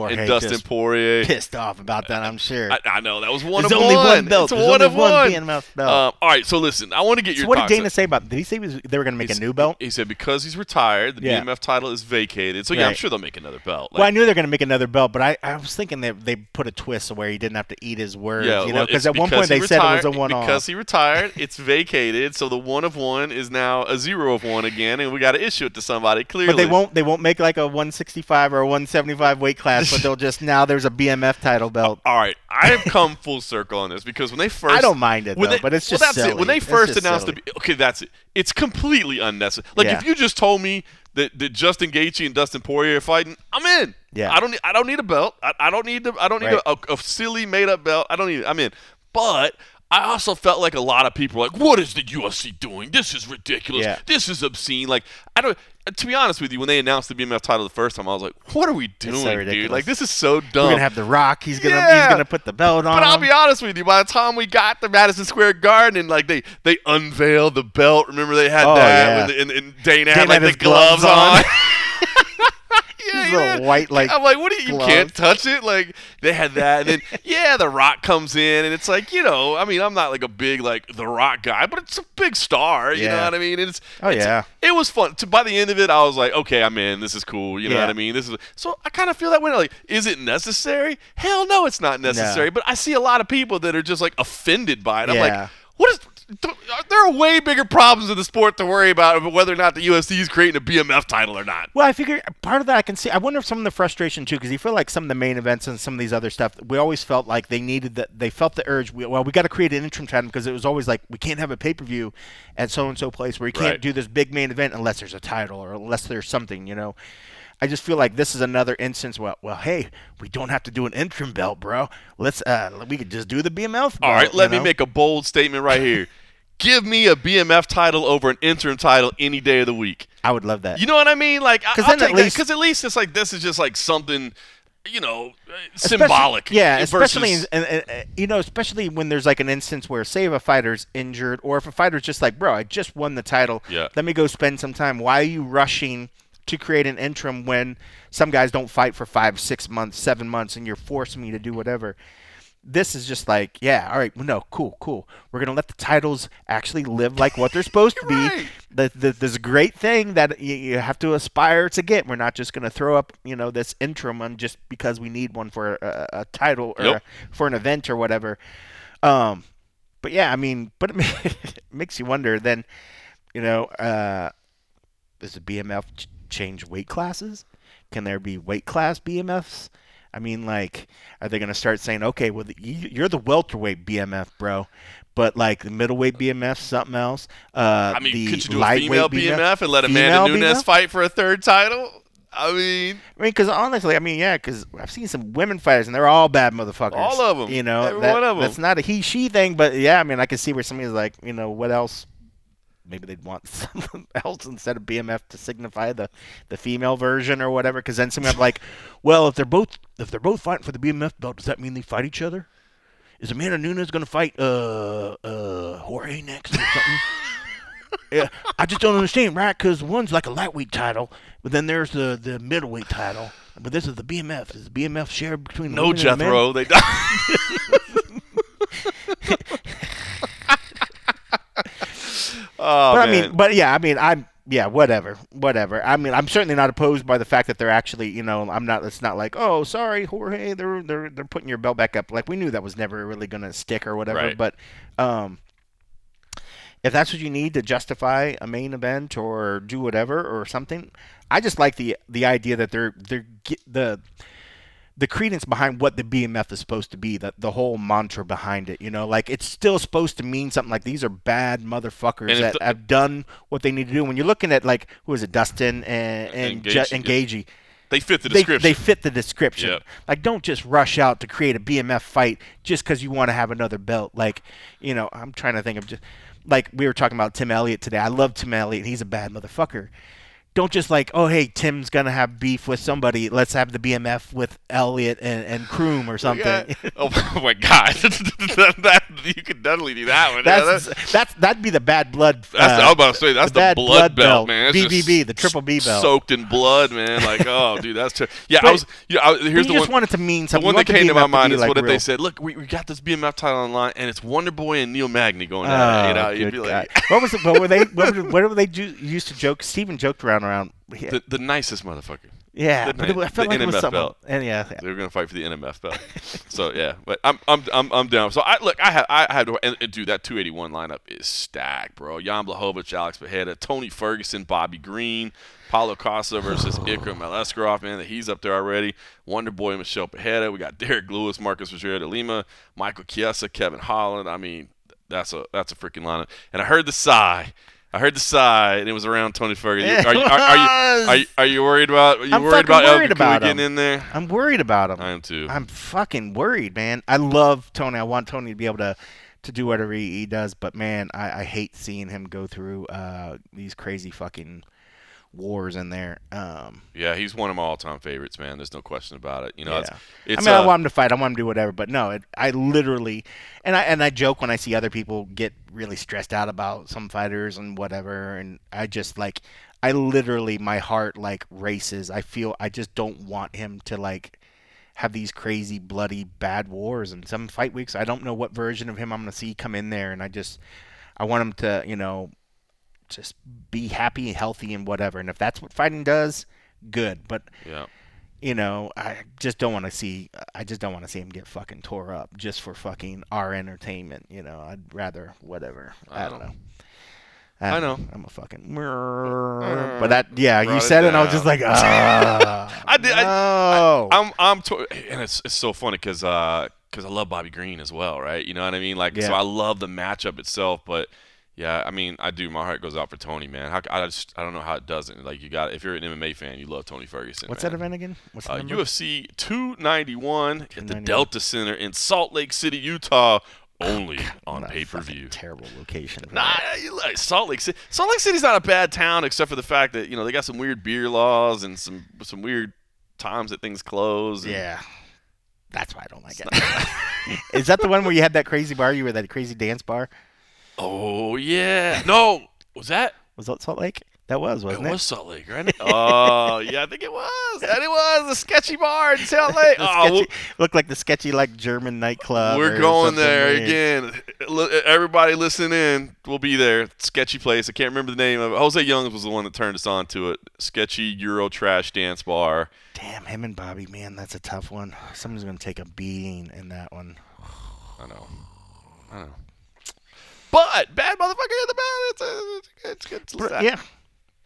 and Dustin Poirier. Pissed off about that, I'm sure. I know. That was one of one. There's only one belt. There's only one BMF belt. All right, so listen, I want to get your thoughts. What did Dana say about it? Did he say they were going to make a new belt? He said because he's retired, the BMF title is vacated. So, I'm sure they'll make another belt. Well, I knew they were going to make another belt, but I was thinking they put a twist where he didn't have to eat his words. Yeah, because at one point they said it was a one-off. Because he retired, it's vacated, so the 1 of 1 is now a 0 of 1 again, and we got to issue it to somebody. Clearly, but they won't make like a 165 or a 175 weight class, but they'll just now there's a BMF title belt. All right, I have come full circle on this because when they first, I don't mind it though, but it's just silly. When they first announced that's it. It's completely unnecessary. Like if you just told me that Justin Gaethje and Dustin Poirier are fighting, I'm in. Yeah, I don't need a belt. I don't need a silly made up belt. I'm in. But I also felt like a lot of people were like, what is the UFC doing? This is ridiculous. Yeah. This is obscene. Like, I don't. To be honest with you, when they announced the BMF title the first time, I was like, what are we doing, so dude? Like, this is so dumb. We're going to have The Rock. He's going to put the belt on. But I'll be honest with you. By the time we got to Madison Square Garden and, like, they unveiled the belt. Remember they had that? Yeah. And Dana had, like, the gloves on. Little white, like, I'm like, what? You can't touch it. Like, they had that, and then The Rock comes in, and it's like, you know, I mean, I'm not like a big like The Rock guy, but it's a big star. You know what I mean? And it was fun. By the end of it, I was like, okay, I'm in. This is cool. You know what I mean? This is so. I kind of feel that way. Like, is it necessary? Hell no, it's not necessary. No. But I see a lot of people that are just like offended by it. I'm like, what is? There are way bigger problems in the sport to worry about whether or not the UFC is creating a BMF title or not. Well, I figure part of that I can see. I wonder if some of the frustration, too, because you feel like some of the main events and some of these other stuff, we always felt like they needed that. They felt the urge. We got to create an interim title because it was always like we can't have a pay-per-view at so-and-so place where you can't do this big main event unless there's a title or unless there's something, you know. I just feel like this is another instance where, well, hey, we don't have to do an interim belt, bro. We could just do the BMF belt. All right, let me make a bold statement right here. Give me a BMF title over an interim title any day of the week. I would love that. You know what I mean? Like, I'll take that. Because at least it's like this is just like something – you know, symbolic. Yeah, especially, you know, especially when there's like an instance where, say, if a fighter's injured or if a fighter's just like, bro, I just won the title. Yeah. Let me go spend some time. Why are you rushing to create an interim when some guys don't fight for 5, 6 months, 7 months, and you're forcing me to do whatever? This is just like, all right, no, cool. We're going to let the titles actually live like what they're supposed to be. Right. This great thing that you have to aspire to get. We're not just going to throw up, you know, this interim one just because we need one for a title or for an event or whatever. But, yeah, I mean, but it makes you wonder then, you know, does the BMF change weight classes? Can there be weight class BMFs? I mean, like, are they going to start saying, okay, well, you're the welterweight BMF, bro, but, like, the middleweight BMF, something else? I mean, could you do a female BMF and let Amanda Nunes fight for a third title? I mean, because honestly, because I've seen some women fighters, and they're all bad motherfuckers. All of them. You know, every one of them. That's not a he-she thing, but, I mean, I can see where somebody's like, you know, what else? Maybe they'd want something else instead of BMF to signify the female version or whatever. Because then someone like, well, if they're both fighting for the BMF belt, does that mean they fight each other? Is Amanda Nunes going to fight Jorge next or something? Yeah, I just don't understand, right? Because one's like a lightweight title, but then there's the middleweight title. But this is the BMF. This is the BMF shared between women and men? No, Jethro. They die. Oh, but man. Whatever. I mean, I'm certainly not opposed by the fact that they're actually, you know, I'm not. It's not like, oh, sorry, Jorge, they're putting your belt back up. Like we knew that was never really gonna stick or whatever. Right. But if that's what you need to justify a main event or do whatever or something, I just like the idea that the credence behind what the BMF is supposed to be, the whole mantra behind it, you know, like it's still supposed to mean something like these are bad motherfuckers that have done what they need to do. When you're looking at like, who is it, Dustin and Gaethje. They fit the description. Yeah. Like, don't just rush out to create a BMF fight just because you want to have another belt. Like, you know, I'm trying to think of just like we were talking about Tim Elliott today. I love Tim Elliott. He's a bad motherfucker. Don't just like, oh, hey, Tim's going to have beef with somebody. Let's have the BMF with Elliot and Kroom or something. Yeah. Oh, my God. You could definitely do that one. That'd be the bad blood. That's, I was about to say, that's the blood belt, man. It's BBB, the triple B belt. Soaked in blood, man. Like, oh, dude, that's terrible. Yeah, but, here's the one. You just want it to mean something. The one that came to my mind is like what if they said, look, we got this BMF title online, and it's Wonder Boy and Neil Magny going at it. You know, you'd be like. What were they used to joke? Steven joked around. Yeah. The nicest motherfucker. Yeah, I felt like it was something. And they were gonna fight for the NMF belt. So yeah, but I'm down. So I had to, that 281 lineup is stacked, bro. Jan Blachowicz, Alex Pereira, Tony Ferguson, Bobby Green, Paulo Costa versus Ikram Maleskarov. Man, he's up there already. Wonder Boy, Michelle Pereira. We got Derek Lewis, Marcus Rogerio de Lima, Michael Chiesa, Kevin Holland. I mean, that's a freaking lineup. And I heard the sigh. And it was around Tony Ferguson. Are you worried about? Are you worried about getting in there? I'm worried about him. I am too. I'm fucking worried, man. I love Tony. I want Tony to be able to to do whatever he does. But, man, I hate seeing him go through these crazy fucking wars in there. Yeah, he's one of my all-time favorites, man. There's no question about it. You know, yeah. I want him to fight. I want him to do whatever. But, no, I literally – and I joke when I see other people get really stressed out about some fighters and whatever. And I just, like – I literally, my heart, like, races. I just don't want him to, like, have these crazy, bloody, bad wars. And some fight weeks, I don't know what version of him I'm going to see come in there. And I want him to, you know, just be happy and healthy and whatever. And if that's what fighting does, good. But, yeah. You know, I just don't want to see him get fucking tore up just for fucking our entertainment. You know, I'd rather whatever. I don't know. I know. I'm a fucking... But that... Yeah, you said it, and I was just like, I did. No. And it's so funny because I love Bobby Green as well, right? You know what I mean? Like, yeah. So I love the matchup itself, but yeah, I mean, I do. My heart goes out for Tony, man. I don't know how it doesn't. Like, you got... If you're an MMA fan, you love Tony Ferguson. What's that event again? What's the UFC 291 at the Delta Center in Salt Lake City, Utah. Only on pay-per-view. Terrible location. Salt Lake City's not a bad town, except for the fact that, you know, they got some weird beer laws and some weird times that things close. And yeah, that's why I don't like it. Is that the one where you had that crazy bar? You were that crazy dance bar? Oh yeah. No, was that Salt Lake? That was, wasn't it? It was Salt Lake, right? Oh, yeah, I think it was. That it was a sketchy bar in Salt Lake. Looked like the sketchy, like, German nightclub. We're going there again. Everybody listen in. We'll be there. Sketchy place. I can't remember the name of it. Jose Youngs was the one that turned us on to it. Sketchy Euro trash dance bar. Damn, him and Bobby, man, that's a tough one. Someone's going to take a beating in that one. I know. But bad motherfucker in the bad. It's good to listen. Yeah.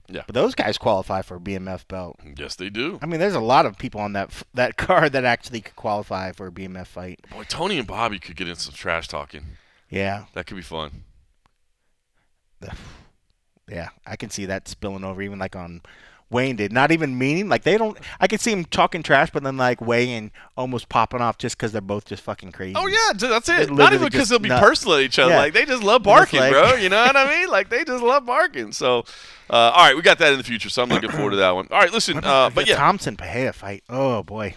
Yeah, but those guys qualify for a BMF belt. Yes, they do. I mean, there's a lot of people on that card that actually could qualify for a BMF fight. Boy, Tony and Bobby could get in some trash talking. Yeah. That could be fun. Yeah, I can see that spilling over even like on Wayne did. Not even meaning. Like, they don't – I could see them talking trash, but then like Wayne almost popping off just because they're both just fucking crazy. Oh, yeah, that's it. Not even because they'll be personal at each other. Yeah. Like, they just love barking, like, bro. You know what I mean? Like, they just love barking. So – all right, we got that in the future, so I'm looking forward to that one. All right, listen, but yeah. Thompson Paella fight. Oh, boy. I'm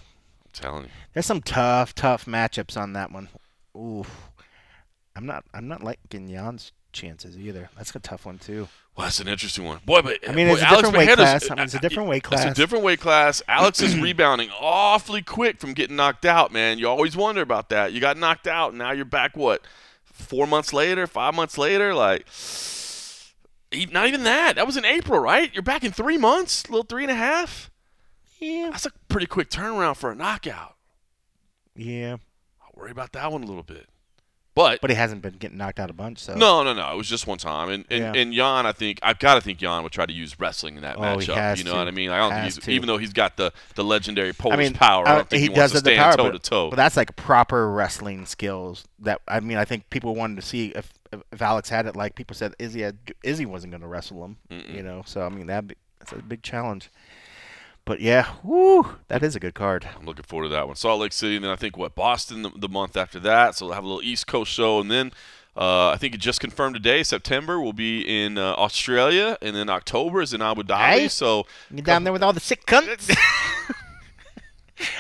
telling you. There's some tough, tough matchups on that one. Ooh. I'm not liking Jan's chances either. That's a tough one, too. Well, that's an interesting one. Boy, but I mean, it's a different weight class. It's a different weight class. Alex is rebounding awfully quick from getting knocked out, man. You always wonder about that. You got knocked out, and now you're back, what, 4 months later, 5 months later? Like... Not even that. That was in April, right? You're back in 3 months, a little 3.5. Yeah. That's a pretty quick turnaround for a knockout. Yeah. I'll worry about that one a little bit. But he hasn't been getting knocked out a bunch, so. No. It was just one time. And Jan, I've got to think Jan would try to use wrestling in that matchup. You know what I mean? Like, even though he's got the legendary Polish power, I don't think he wants to stand toe-to-toe. But that's like proper wrestling skills. I think people wanted to see if Alex had it. Like, people said Izzy wasn't going to wrestle him. Mm-mm. You know? So, I mean, that's a big challenge. But, yeah, that is a good card. I'm looking forward to that one. Salt Lake City, and then I think, Boston the month after that. So we'll have a little East Coast show. And then I think it just confirmed today, September, will be in Australia. And then October is in Abu Dhabi. Right. So you're down there with all the sick cunts.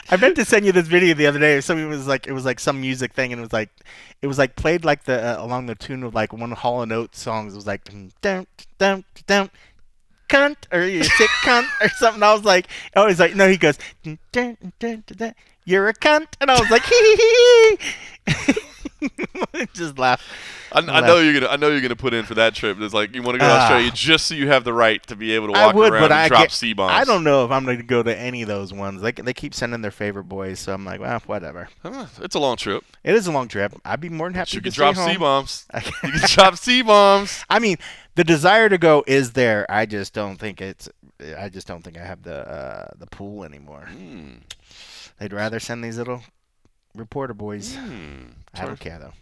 I meant to send you this video the other day. Somebody was like, it was like some music thing, and it was like played like the along the tune of like one Hall & Oates songs. It was like, dum, dum, dum. Cunt, or you're a sick cunt, or something. I was like, oh, he's like, no, he goes, dun, dun, dun, dun, dun, you're a cunt. And I was like, hee hee hee. Just laugh. I know you're gonna put in for that trip. It's like, you want to go to Australia just so you have the right to be able to walk around and drop C bombs. I don't know if I'm gonna go to any of those ones. Like, they keep sending their favorite boys, so I'm like, well, whatever. It's a long trip. It is a long trip. I'd be more than happy to drop C bombs. You can drop C bombs. I mean, the desire to go is there. I just don't think I have the pool anymore. Mm. They'd rather send these little reporter boys. Mm. I don't care though.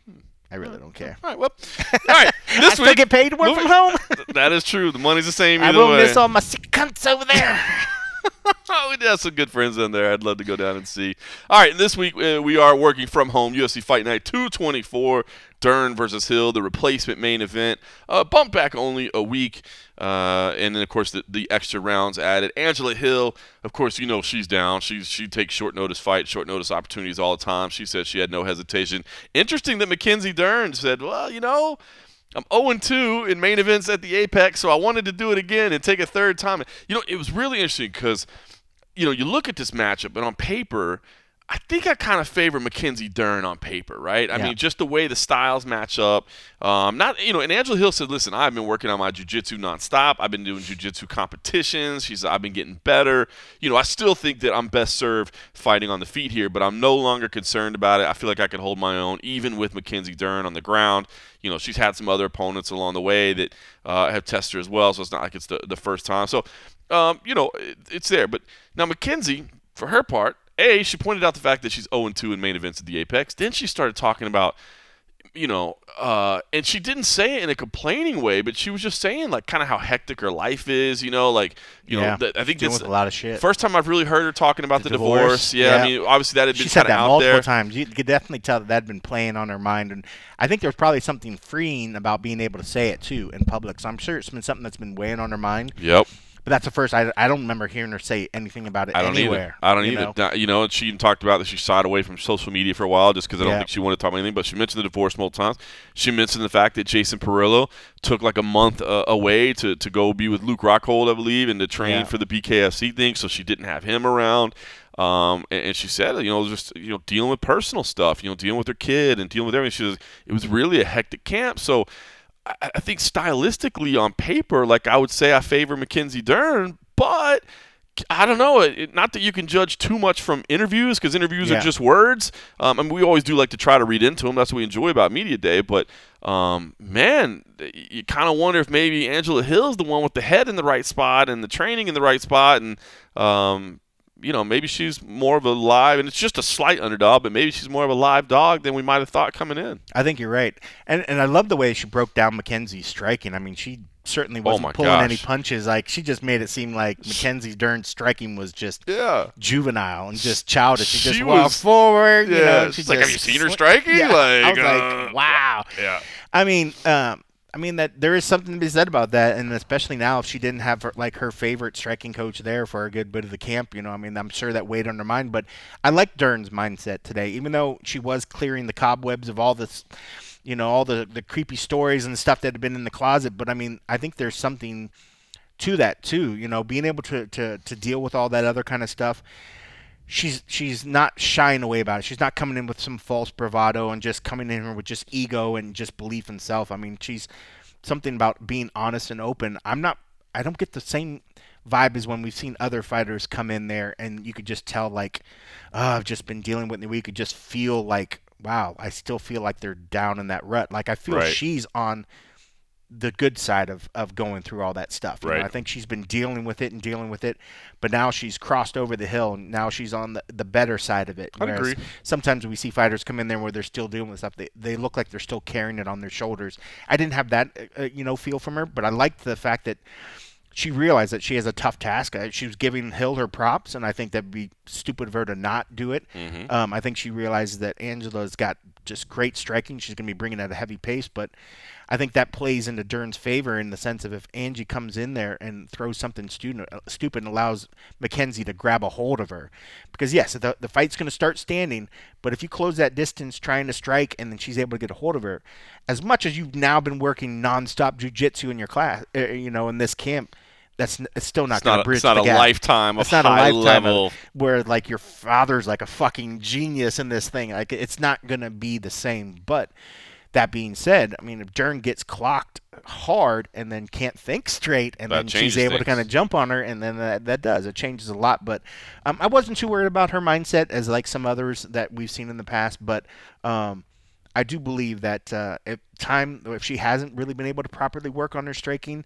I really don't care. All right, well, all right. This I still get paid to work from home. That is true. The money's the same either way. I will miss all my sick cunts over there. We have some good friends in there. I'd love to go down and see. All right, this week we are working from home. UFC Fight Night 224, Dern versus Hill, the replacement main event. Bump back only a week. And then, of course, the extra rounds added. Angela Hill, of course, you know she's down. She takes short-notice fights, short-notice opportunities all the time. She said she had no hesitation. Interesting that Mackenzie Dern said, well, you know, I'm 0-2 in main events at the Apex, so I wanted to do it again and take a third time. You know, it was really interesting because, you know, you look at this matchup, and on paper, I think I kind of favor Mackenzie Dern on paper, right? I mean, just the way the styles match up. Not, you know, and Angela Hill said, listen, I've been working on my jiu-jitsu nonstop. I've been doing jiu-jitsu competitions. She said, I've been getting better. You know, I still think that I'm best served fighting on the feet here, but I'm no longer concerned about it. I feel like I can hold my own, even with Mackenzie Dern on the ground. You know, she's had some other opponents along the way that have tested her as well, so it's not like it's the first time. So, you know, it's there. But now Mackenzie, for her part, A, she pointed out the fact that she's 0-2 in main events at the Apex. Then she started talking about, you know, and she didn't say it in a complaining way, but she was just saying, like, kind of how hectic her life is, you know, like, you know, I think that's a lot of shit. First time I've really heard her talking about the divorce. Yeah, I mean, obviously that had been kind of out there. She said that multiple times. You could definitely tell that had been playing on her mind, and I think there was probably something freeing about being able to say it, too, in public. So I'm sure it's been something that's been weighing on her mind. Yep. But that's the first. I don't remember hearing her say anything about it anywhere. I don't either. You know, and she even talked about that she shied away from social media for a while just because I don't think she wanted to talk about anything. But she mentioned the divorce multiple times. She mentioned the fact that Jason Perillo took like a month away to go be with Luke Rockhold, I believe, and to train for the BKFC thing. So she didn't have him around. And she said, you know, just, you know, dealing with personal stuff, you know, dealing with her kid and dealing with everything. She was, it was really a hectic camp. So I think stylistically on paper, like I would say I favor Mackenzie Dern, but I don't know. Not that you can judge too much from interviews because interviews are just words. And we always do like to try to read into them. That's what we enjoy about Media Day. But, man, you kind of wonder if maybe Angela Hill's the one with the head in the right spot and the training in the right spot. And, you know, maybe she's more of a live, and it's just a slight underdog, but maybe she's more of a live dog than we might have thought coming in. I think you're right. And I love the way she broke down Mackenzie's striking. I mean, she certainly wasn't pulling any punches. Like, she just made it seem like Mackenzie Dern's striking was just juvenile and just childish. She just walked forward. Yeah, you know, she's like, have you seen her striking? Yeah. Like, I was like, wow. Yeah. I mean that there is something to be said about that, and especially now if she didn't have her favorite striking coach there for a good bit of the camp, you know, I mean, I'm sure that weighed on her mind. But I like Dern's mindset today, even though she was clearing the cobwebs of all this, you know, all the creepy stories and stuff that had been in the closet. But I mean, I think there's something to that too, you know, being able to deal with all that other kind of stuff. She's not shying away about it. She's not coming in with some false bravado and just coming in here with just ego and just belief in self. I mean, she's something about being honest and open. I don't get the same vibe as when we've seen other fighters come in there and you could just tell, like, I've just been dealing with it. We could just feel like, wow, I still feel like they're down in that rut. Like, I feel she's on the good side of going through all that stuff. You know, I think she's been dealing with it, but now she's crossed over the hill, and now she's on the better side of it. I agree. Sometimes we see fighters come in there where they're still dealing with stuff. They look like they're still carrying it on their shoulders. I didn't have that, feel from her, but I liked the fact that she realized that she has a tough task. She was giving Hill her props, and I think that'd be stupid of her to not do it. Mm-hmm. I think she realized that Angela's got just great striking. She's going to be bringing at a heavy pace, but I think that plays into Dern's favor in the sense of if Angie comes in there and throws something stupid and allows Mackenzie to grab a hold of her. Because, yes, the fight's going to start standing, but if you close that distance trying to strike and then she's able to get a hold of her, as much as you've now been working nonstop jiu-jitsu in your class, in this camp, it's still not going to bridge the gap. It's not a lifetime of high level where like your father's like a fucking genius in this thing. Like, it's not going to be the same. But that being said, I mean, if Dern gets clocked hard and then can't think straight, and then she's able to kind of jump on her, and then that does. It changes a lot. But I wasn't too worried about her mindset as like some others that we've seen in the past. But I do believe that if she hasn't really been able to properly work on her striking,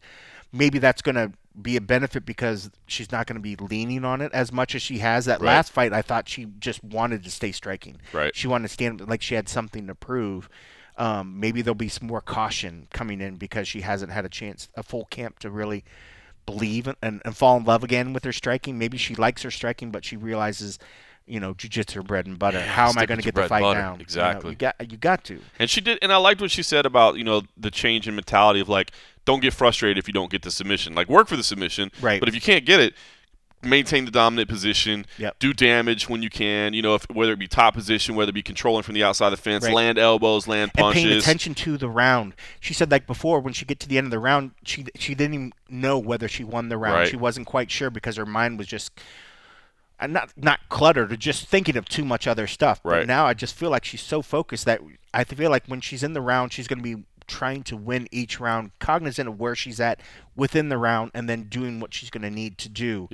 maybe that's going to be a benefit because she's not going to be leaning on it as much as she has. That last fight, I thought she just wanted to stay striking. Right. She wanted to stand like she had something to prove. Maybe there'll be some more caution coming in because she hasn't had a full camp to really believe and fall in love again with her striking. Maybe she likes her striking, but she realizes, you know, jiu-jitsu, bread and butter. Yeah, how am I going to get the fight down? Exactly. You got to. And she did. And I liked what she said about, you know, the change in mentality of, like, don't get frustrated if you don't get the submission. Like, work for the submission. Right. But if you can't get it, maintain the dominant position. Yep. Do damage when you can. You know, if, whether it be top position, whether it be controlling from the outside of the fence, right. Land elbows, land punches. And paying attention to the round. She said, like before, when she get to the end of the round, she didn't even know whether she won the round. Right. She wasn't quite sure because her mind was just not cluttered, or just thinking of too much other stuff. Right. But now I just feel like she's so focused that I feel like when she's in the round, she's going to be trying to win each round, cognizant of where she's at within the round, and then doing what she's going to need to do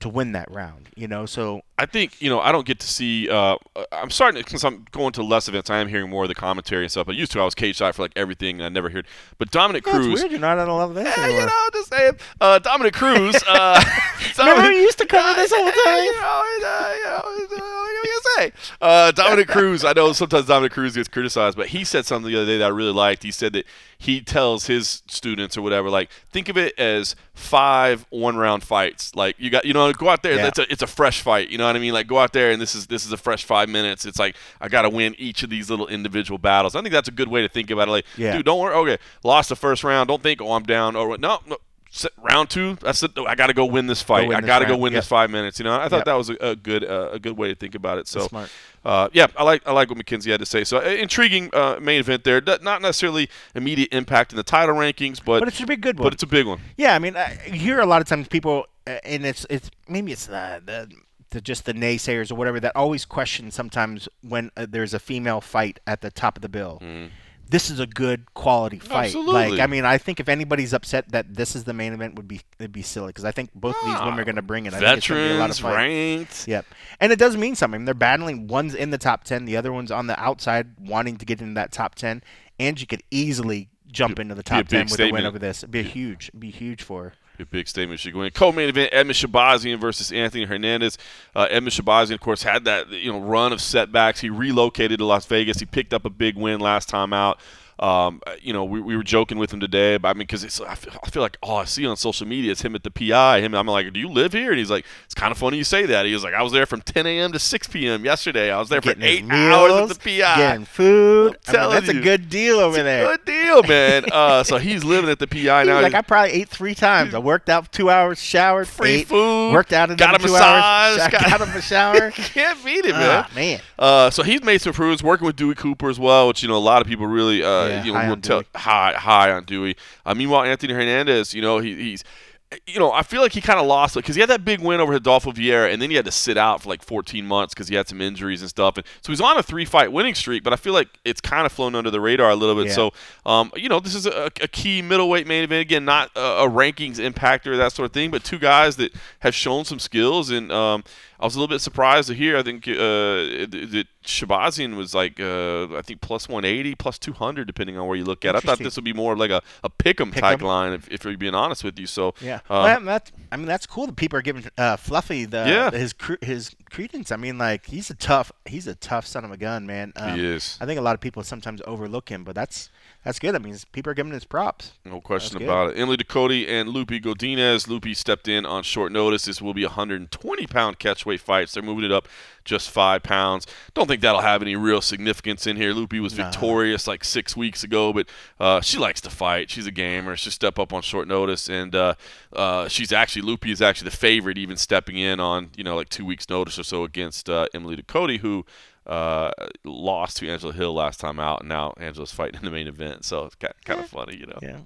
to win that round, you know. So I think, you know, I don't get to see I'm starting to, since I'm going to less events, I am hearing more of the commentary and stuff. I used to, I was cage shy for like everything, and I never heard. But Dominic Cruz. That's weird, you're not on a lot of that anymore. You know, just saying. Dominic Cruz. Remember you used to cover this all the time? Dominic Cruz, I know sometimes Dominic Cruz gets criticized, but he said something the other day that I really liked. He said that he tells his students or whatever, like, think of it as 5 one-round fights. Like, you got, you know, go out there. Yeah. It's a fresh fight. You know what I mean? Like, go out there, and this is a fresh 5 minutes. It's like, I got to win each of these little individual battles. I think that's a good way to think about it. Like, dude, don't worry. Okay, lost the first round. Don't think, oh, I'm down. Or no. Round two, I got to go win this fight. I got to go win this 5 minutes. You know, I thought that was a good way to think about it. So, smart. I like what McKenzie had to say. So, intriguing main event there. Not necessarily immediate impact in the title rankings, but it's a big good one. But it's a big one. Yeah, I mean, I hear a lot of times people, and it's maybe it's just the naysayers or whatever that always question sometimes when there's a female fight at the top of the bill. Mm. This is a good quality fight. Absolutely. Like, I mean, I think if anybody's upset that this is the main event, it'd be silly, because I think both of these women are going to bring it. I think it's going to be a lot of fun. Ranked. Yep. And it does mean something. They're battling. One's in the top 10. The other one's on the outside wanting to get into that top 10. Angie could easily jump into the top 10 with a win over this. It'd be huge for her. A big statement should go in. Co-main event, Edmund Shabazian versus Anthony Hernandez. Edmund Shabazian, of course, had that, you know, run of setbacks. He relocated to Las Vegas. He picked up a big win last time out. You know, we were joking with him today, but I mean, because I feel like all I see on social media is him at the PI. I'm like, do you live here? And he's like, it's kind of funny you say that. He was like, I was there from 10 a.m. to 6 p.m. yesterday. I was there for 8 hours at the PI. Getting food. That's a good deal over there. Good deal, man. So he's living at the PI now. Like, I probably ate 3 times. I worked out 2 hours, showered, free food, worked out another 2 hours, got him a shower. Can't beat it, man. Man. So he's made some improvements, working with Dewey Cooper as well, which, you know, a lot of people really high on Dewey. Meanwhile, Anthony Hernandez, you know, he's you know, I feel like he kind of lost it because he had that big win over Rodolfo Vieira, and then he had to sit out for like 14 months because he had some injuries and stuff. And so he's on a 3-fight winning streak, but I feel like it's kind of flown under the radar a little bit. Yeah. So, you know, this is a key middleweight main event. Again, not a rankings impactor, that sort of thing, but two guys that have shown some skills. And I was a little bit surprised to hear, I think, that Shabazian was like, I think, plus 180, plus 200, depending on where you look at. I thought this would be more of like a pick-em type line, if you're being honest with you. So, yeah. Well, that's cool that people are giving Fluffy his credence. I mean, like, he's a tough son of a gun, man. He is. I think a lot of people sometimes overlook him, but that's good. I mean, people are giving his props. No question about it. Emily Ducote and Loopy Godinez. Loopy stepped in on short notice. This will be a 120-pound catchweight fight. So they're moving it up just 5 pounds. Don't think that'll have any real significance in here. Loopy was victorious like 6 weeks ago, but she likes to fight. She's a gamer. She'll step up on short notice, and Loopy is actually the favorite, even stepping in on, you know, like 2 weeks notice or so against Emily Ducote, who lost to Angela Hill last time out, and now Angela's fighting in the main event. So it's kind of funny, you know. Yeah.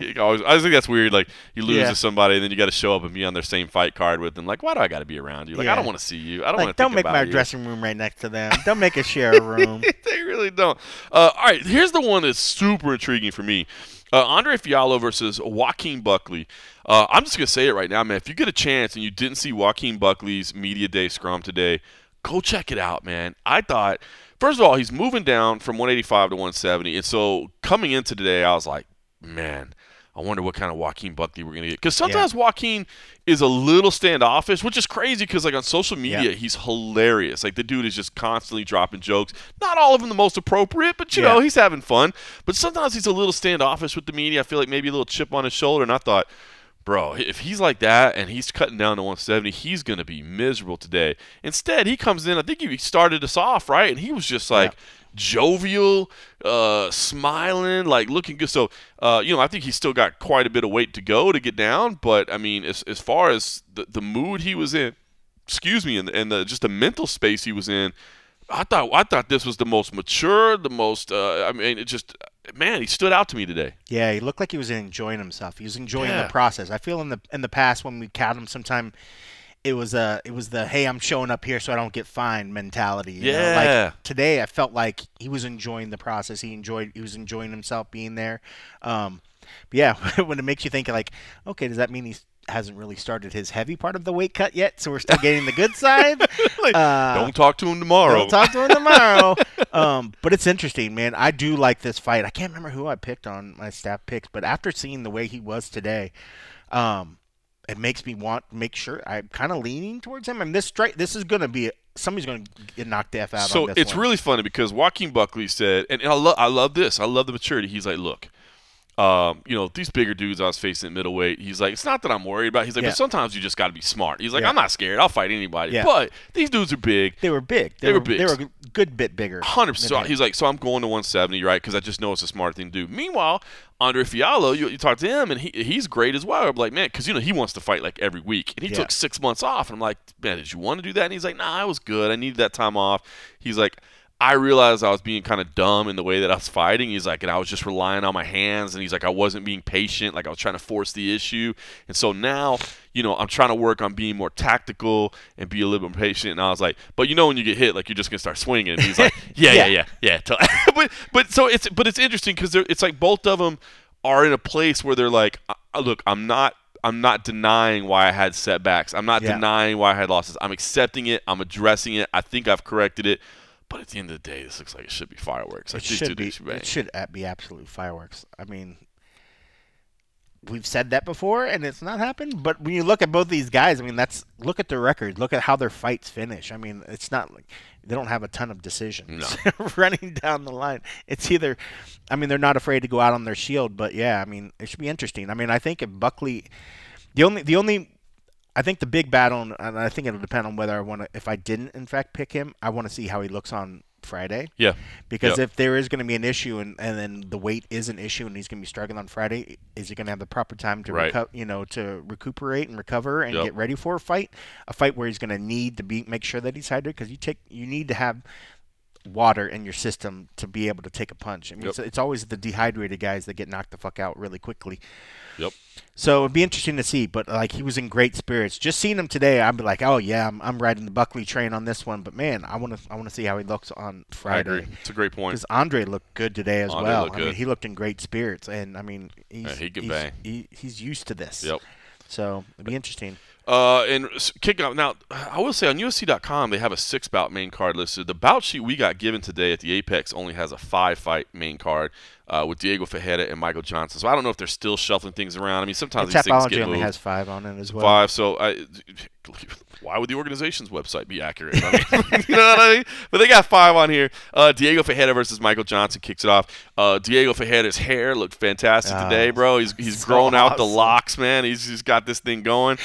I just think that's weird. Like, you lose to somebody, and then you got to show up and be on their same fight card with them. Like, why do I got to be around you? Like, I don't want to see you. I don't want to think about you. Don't make my dressing room right next to them. Don't make us share a room. They really don't. All right, here's the one that's super intriguing for me. Andre Fialho versus Joaquin Buckley. I'm just going to say it right now, man. If you get a chance and you didn't see Joaquin Buckley's Media Day scrum today, go check it out, man. I thought, first of all, he's moving down from 185 to 170. And so coming into today, I was like, man, I wonder what kind of Joaquin Buckley we're going to get. Because sometimes Joaquin is a little standoffish, which is crazy because, like, on social media, he's hilarious. Like, the dude is just constantly dropping jokes. Not all of them the most appropriate, but, you know, he's having fun. But sometimes he's a little standoffish with the media. I feel like maybe a little chip on his shoulder. And I thought, Bro, if he's like that and he's cutting down to 170, he's going to be miserable today. Instead, he comes in, I think he started us off, right? And he was just like jovial, smiling, like looking good. So, I think he's still got quite a bit of weight to go to get down. But, I mean, as far as the mood he was in, and just the mental space he was in, I thought this was the most mature, the most, man, he stood out to me today. Yeah, he looked like he was enjoying himself. He was enjoying the process. I feel in the past when we caught him, sometime it was the hey, I'm showing up here so I don't get fined mentality. You know? Like today, I felt like he was enjoying the process. He was enjoying himself being there. But yeah, when it makes you think like, okay, does that mean he's hasn't really started his heavy part of the weight cut yet, so we're still getting the good side. Don't talk to him tomorrow. But it's interesting, man. I do like this fight. I can't remember who I picked on my staff picks, but after seeing the way he was today, it makes me make sure I'm kind of leaning towards him. I mean, this is going to be somebody's going to get knocked the F out. So on this it's one. Really funny because Joaquin Buckley said, and I love this. I love the maturity. He's like, look. These bigger dudes I was facing at middleweight, he's like, it's not that I'm worried about. He's like, but sometimes you just got to be smart. He's like, I'm not scared. I'll fight anybody. Yeah. But these dudes are big. They were big. They were big. They were a good bit bigger. 100%. So he's like, so I'm going to 170, right? Because I just know it's a smart thing to do. Meanwhile, Andre Fialho, you talk to him, and he's great as well. I'm like, man, because, he wants to fight, like, every week. And he took 6 months off. And I'm like, man, did you want to do that? And he's like, nah, I was good. I needed that time off. He's like, I realized I was being kind of dumb in the way that I was fighting. He's like, and I was just relying on my hands. And he's like, I wasn't being patient. Like I was trying to force the issue. And so now, I'm trying to work on being more tactical and be a little bit patient. And I was like, but when you get hit, like you're just gonna start swinging. And he's like, yeah. but so it's interesting because it's like both of them are in a place where they're like, look, I'm not denying why I had setbacks. I'm not denying why I had losses. I'm accepting it. I'm addressing it. I think I've corrected it. But at the end of the day, this looks like it should be fireworks. It should be absolute fireworks. I mean, we've said that before, and it's not happened. But when you look at both these guys, I mean, look at their record. Look at how their fights finish. I mean, it's not like they don't have a ton of decisions running down the line. It's either, I mean, they're not afraid to go out on their shield. But, yeah, I mean, it should be interesting. I mean, I think if Buckley – the only – I think the big battle, and I think it'll depend on whether I want to. If I didn't, in fact, pick him, I want to see how he looks on Friday. Yeah. Because if there is going to be an issue, and then the weight is an issue, and he's going to be struggling on Friday, is he going to have the proper time to to recuperate and recover and get ready for a fight where he's going to need to make sure that he's hydrated, because you need to have water in your system to be able to take a punch. I mean, it's always the dehydrated guys that get knocked the fuck out really quickly. Yep. So it'd be interesting to see, but like he was in great spirits. Just seeing him today, I'd be like, oh yeah, I'm riding the Buckley train on this one. But man, I want to see how he looks on Friday. I agree. It's a great point. Because Andre looked good today as well. I mean, he looked in great spirits, and I mean, he's used to this. Yep. So it'd be interesting. And kicking off now, I will say on UFC.com they have a 6-bout main card listed. The bout sheet we got given today at the Apex only has a 5-fight main card with Diego Faeda and Michael Johnson. So I don't know if they're still shuffling things around. I mean, sometimes these things get moved. Only has 5 on it as well. 5. So why would the organization's website be accurate? I mean, you know what I mean? But they got 5 on here. Diego Faeda versus Michael Johnson kicks it off. Diego Fajeda's hair looked fantastic today, bro. He's grown out the locks, man. He's got this thing going.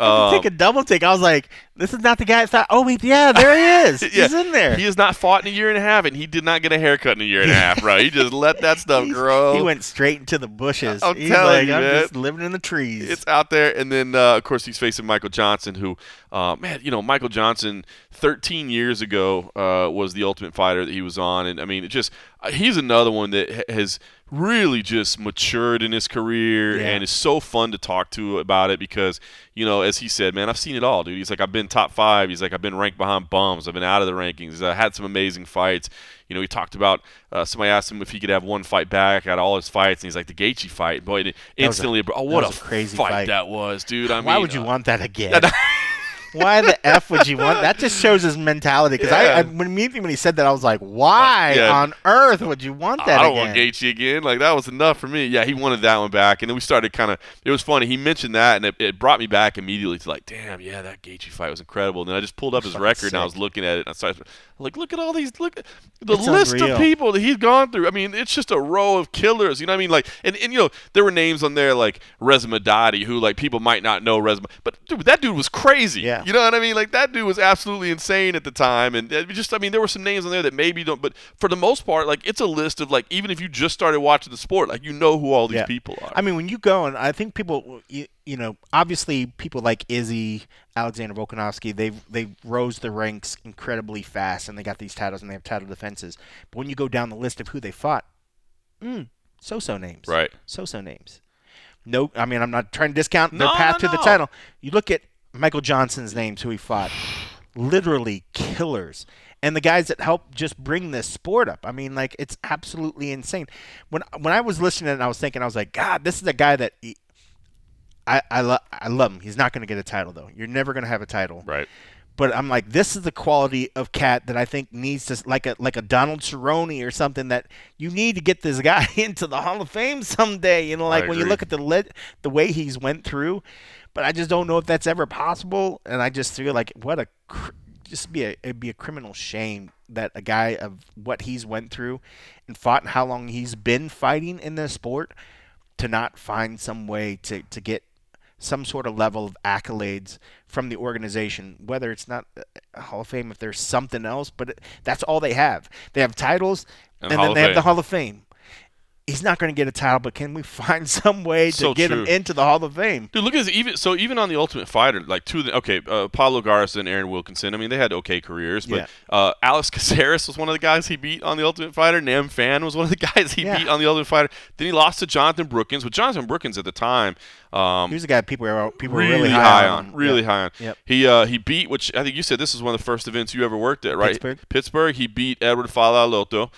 Take a double take. I was like, this is not the guy. There he is. He's in there. He has not fought in a year and a half, and he did not get a haircut in a year and a half, bro. He just let that stuff grow. He went straight into the bushes. I'm just living in the trees. It's out there. And then, of course, he's facing Michael Johnson, who, Michael Johnson 13 years ago was the Ultimate Fighter that he was on. And, I mean, it just – he's another one that has – really just matured in his career and it's so fun to talk to about it because, as he said, man, I've seen it all, dude. He's like, I've been top 5. He's like, I've been ranked behind bums. I've been out of the rankings. He's like, I had some amazing fights. He talked about somebody asked him if he could have one fight back at all his fights, and he's like, the Gaethje fight. Boy, instantly, what a crazy fight that was, dude. I mean, why would you want that again? Why the F would you want? That just shows his mentality. Because I immediately when he said that, I was like, why on earth would you want that again? I don't want Gaethje again. Like, that was enough for me. Yeah, he wanted that one back. And then we started kind of – it was funny. He mentioned that, and it brought me back immediately to like, damn, yeah, that Gaethje fight was incredible. And then I just pulled up his record, and I was looking at it. And I started like, look at all these – look at the list of people that he's gone through. I mean, it's just a row of killers. You know what I mean? Like, and you know, there were names on there like Resmaa Dadi, who like people might not know Resmaa. But dude, that dude was crazy. Yeah. You know what I mean? Like, that dude was absolutely insane at the time. And just, I mean, there were some names on there that maybe don't, but for the most part, like, it's a list of, like, even if you just started watching the sport, like, you know who all these people are. I mean, when you go, and I think people, you know, obviously people like Izzy, Alexander Volkanovsky, they rose the ranks incredibly fast, and they got these titles, and they have title defenses. But when you go down the list of who they fought, so-so names. Right. So-so names. No, I mean, I'm not trying to discount their path to the title. You look at Michael Johnson's names, who he fought. Literally killers. And the guys that helped just bring this sport up. I mean, like, it's absolutely insane. When I was listening and I was thinking, I was like, God, this is a guy that I love him. He's not going to get a title, though. You're never going to have a title. Right. But I'm like, this is the quality of cat that I think needs to, like a Donald Cerrone or something, that you need to get this guy into the Hall of Fame someday. You know, like, when you look at the way he's went through. But I just don't know if that's ever possible. And I just feel like it'd be a criminal shame that a guy of what he's went through and fought and how long he's been fighting in this sport to not find some way to get some sort of level of accolades from the organization, whether it's not a Hall of Fame, if there's something else, but that's all they have. They have titles, and then they have the Hall of Fame. He's not going to get a title, but can we find some way to get him into the Hall of Fame? Dude, look at this. Even on The Ultimate Fighter, like two of the – Paulo Garza and Aaron Wilkinson, I mean, they had okay careers. But Alex Caceres was one of the guys he beat on The Ultimate Fighter. Nam Phan was one of the guys he beat on The Ultimate Fighter. Then he lost to Jonathan Brookins. With Jonathan Brookins at the time he was a guy people were really high on. Really high on. Yep. He beat, which I think you said this was one of the first events you ever worked at, right? Pittsburgh. He beat Edward Fala-Lotto.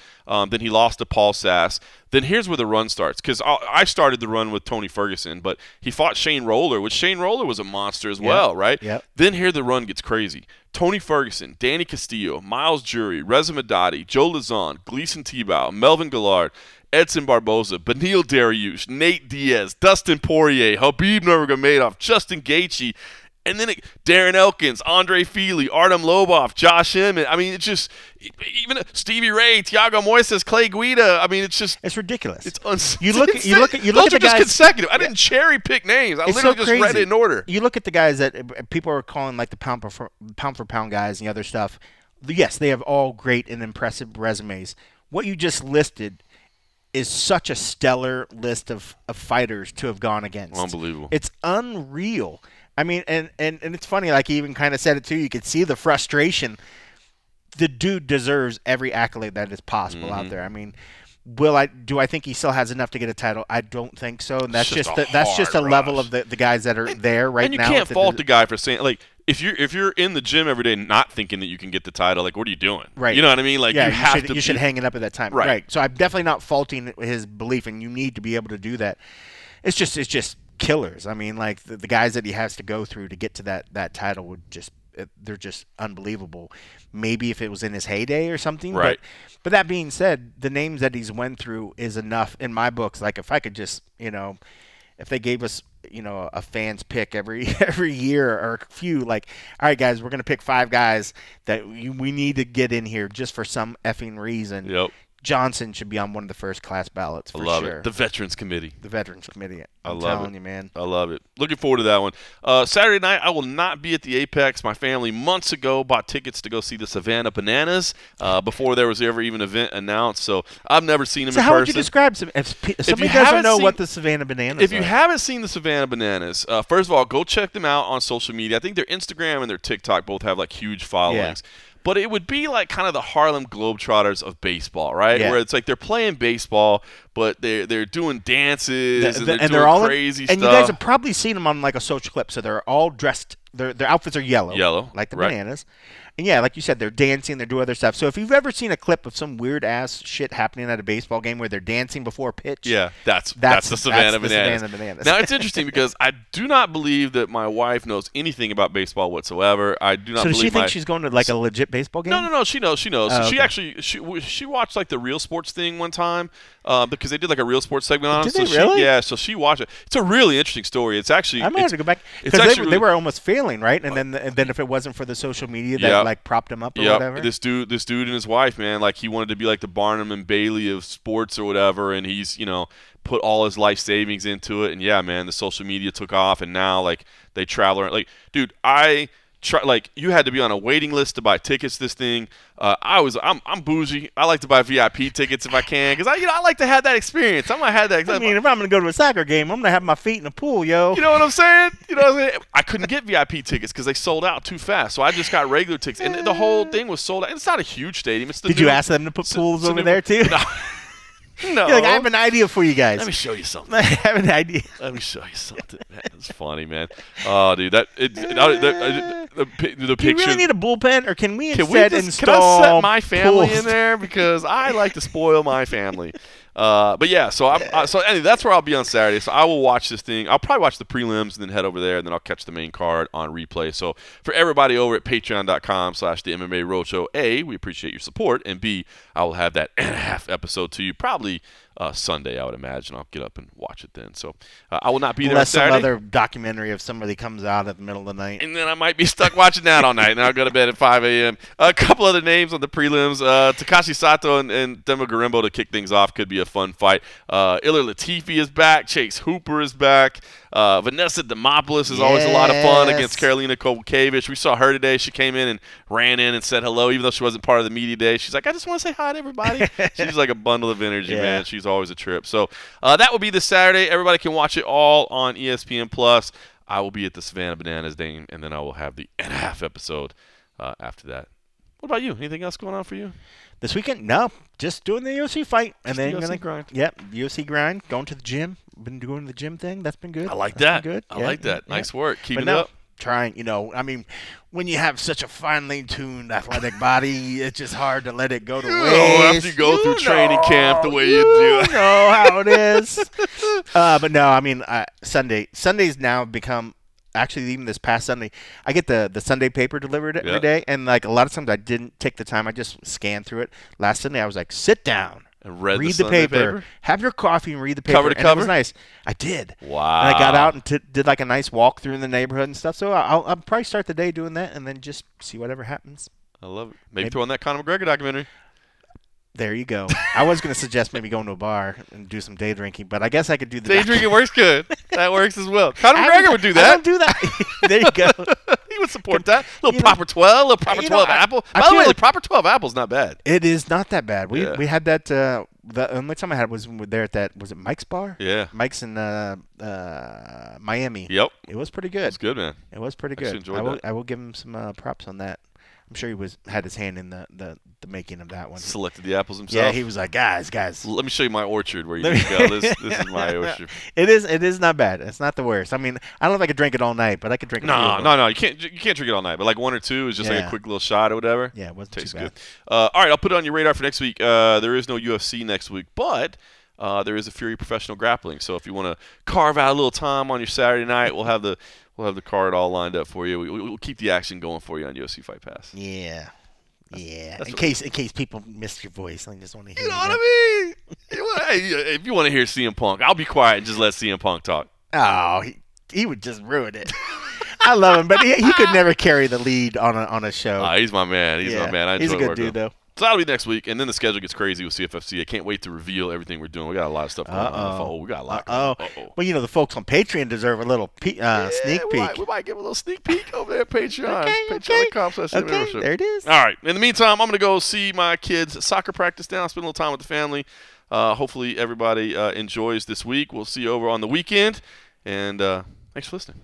Then he lost to Paul Sass. Then here's where the run starts, because I started the run with Tony Ferguson, but he fought Shane Roller, which Shane Roller was a monster as well, right? Yep. Then here the run gets crazy. Tony Ferguson, Danny Castillo, Miles Jury, Resmaa Dadi, Joe Lazon, Gleison Tibau, Melvin Gillard, Edson Barboza, Beneil Dariush, Nate Diaz, Dustin Poirier, Habib Nurmagomedov, Justin Gaethje, and then Darren Elkins, Andre Fialho, Artem Lobov, Josh Emmett. I mean, it's just even Stevie Ray, Thiago Moises, Clay Guida. I mean, it's just – it's ridiculous. It's you look at the guys – those are just consecutive. I didn't cherry pick names. I literally just read it in order. You look at the guys that people are calling like the pound for pound guys and the other stuff. Yes, they have all great and impressive resumes. What you just listed is such a stellar list of fighters to have gone against. Unbelievable. It's unreal. I mean, and it's funny, like he even kind of said it too. You could see the frustration. The dude deserves every accolade that is possible out there. I mean, do I think he still has enough to get a title? I don't think so. And that's just a level of the guys that are there right now. And you can't fault the guy for saying, like, if you're in the gym every day not thinking that you can get the title, like, what are you doing? Right. You know what I mean? Like, you should hang it up at that time. Right. So I'm definitely not faulting his belief, and you need to be able to do that. It's just killers. I mean, like the guys that he has to go through to get to that title they're just unbelievable. Maybe if it was in his heyday or something, right? But that being said, the names that he's went through is enough in my books. Like if I could just, you know, if they gave us, you know, a fan's pick every year or a few, like, all right, guys, we're gonna pick five guys that we need to get in here just for some effing reason. Yep. Johnson should be on one of the first class ballots for sure. I love it. The Veterans Committee. I'm telling you, man. I love it. Looking forward to that one. Saturday night, I will not be at the Apex. My family months ago bought tickets to go see the Savannah Bananas before there was ever even an event announced. So I've never seen them in person. So how would you describe them? If somebody doesn't know what the Savannah Bananas are. If you haven't seen the Savannah Bananas, first of all, go check them out on social media. I think their Instagram and their TikTok both have like huge followings. Yeah. But it would be like kind of the Harlem Globetrotters of baseball, right? Yeah. Where it's like they're playing baseball, but they're doing dances and they're doing all crazy stuff. And you guys have probably seen them on like a social clip. So they're all dressed. Their outfits are yellow, like the bananas. And yeah, like you said, they're dancing, they're doing other stuff. So if you've ever seen a clip of some weird ass shit happening at a baseball game where they're dancing before a pitch, yeah, that's the Savannah Bananas. Now it's interesting because I do not believe that my wife knows anything about baseball whatsoever. I do not. So does she think she's going to like a legit baseball game? No. She knows. Oh, okay. She actually watched like the Real Sports thing one time because they did like a Real Sports segment on it. Did they really? Yeah. So she watched it. It's a really interesting story. It's actually. I might have to go back because they were almost failing. Right, and then if it wasn't for the social media that like propped him up or whatever, this dude and his wife, man, like he wanted to be like the Barnum and Bailey of sports or whatever, and he's put all his life savings into it, and yeah, man, the social media took off, and now like they travel around. Like, dude, you had to be on a waiting list to buy tickets to this thing. I'm bougie. I like to buy VIP tickets if I can because I like to have that experience. If I'm gonna go to a soccer game, I'm gonna have my feet in the pool, yo. You know what I'm saying? I couldn't get VIP tickets because they sold out too fast, so I just got regular tickets, and the whole thing was sold out. And it's not a huge stadium. Did you ask them to put pools over there too? No. No. You're like, I have an idea for you guys. Let me show you something. That is funny, man. Oh, dude, the picture. Do you really need a bullpen, or can I set my family in there because I like to spoil my family? But yeah, so anyway, that's where I'll be on Saturday. So I will watch this thing. I'll probably watch the prelims and then head over there, and then I'll catch the main card on replay. So for everybody over at patreon.com/the MMA Roadshow, A, we appreciate your support, and B, I will have that and a half episode to you probably Sunday, I would imagine. I'll get up and watch it then. So I will not be there on Saturday. Unless some other documentary of somebody comes out at the middle of the night. And then I might be stuck watching that all night, and I'll go to bed at 5 a.m. A couple other names on the prelims. Takashi Sato and Demo Gurimbo to kick things off could be a fun fight. Ilir Latifi is back. Chase Hooper is back. Vanessa Demopoulos is always a lot of fun against Karolina Kowalkiewicz. We saw her today. She came in and ran in and said hello, even though she wasn't part of the media day. She's like, I just want to say hi to everybody. She's like a bundle of energy, man. She's always a trip. So that will be this Saturday. Everybody can watch it all on ESPN Plus. I will be at the Savannah Bananas game, and then I will have the and a half episode after that. What about you? Anything else going on for you this weekend? No, just doing the UFC fight, and then the UFC grind. Yep, UFC grind. Going to the gym. Been doing the gym thing. That's been good. I like that. Nice work. Keep it up. Trying, when you have such a finely tuned athletic body, it's just hard to let it go to waste. After you go through training camp the way you do. You know how it is. But no, I mean, Sundays now become. Actually, even this past Sunday, I get the Sunday paper delivered every day, and like a lot of times I didn't take the time. I just scanned through it. Last Sunday, I was like, sit down. And read the paper. Have your coffee and read the paper. Cover to cover? It was nice. I did. Wow. And I got out and did like a nice walk through in the neighborhood and stuff. So I'll probably start the day doing that and then just see whatever happens. I love it. Maybe throw on that Conor McGregor documentary. There you go. I was going to suggest maybe going to a bar and do some day drinking, but I guess I could do the day drinking works good. That works as well. Conor McGregor would do that. I don't do that. There you go. He would support that. A little proper 12 apple. By the way, the proper 12 apple's not bad. It is not that bad. We had that. The only time I had was when we were there at that, was it Mike's bar? Yeah. Mike's in Miami. Yep. It was pretty good. It was good, man. It was pretty good. I will give him some props on that. I'm sure he had his hand in the making of that one. Selected the apples himself. Yeah, he was like, guys. Let me show you my orchard where you go. This is my orchard. It is not bad. It's not the worst. I mean, I don't know if I could drink it all night, but I could drink it. No. You can't drink it all night. But like one or two is just like a quick little shot or whatever. Yeah, it wasn't too bad. Good. All right, I'll put it on your radar for next week. There is no UFC next week, but. There is a Fury Professional Grappling, so if you want to carve out a little time on your Saturday night, we'll have the card all lined up for you. We'll keep the action going for you on UFC Fight Pass. Yeah, that's in case people missed your voice, I just want to hear. You know what I mean? If you want to hear CM Punk, I'll be quiet and just let CM Punk talk. Oh, he would just ruin it. I love him, but he could never carry the lead on a show. He's my man. He's my man. He's a good dude, though. So that'll be next week, and then the schedule gets crazy with CFFC. I can't wait to reveal everything we're doing. We got a lot of stuff going on. We got a lot. Oh, well, the folks on Patreon deserve a little sneak peek. We might give a little sneak peek over there at Patreon. Patreon.com/membership. There it is. All right. In the meantime, I'm going to go see my kids' soccer practice now. Spend a little time with the family. Hopefully, everybody enjoys this week. We'll see you over on the weekend, and thanks for listening.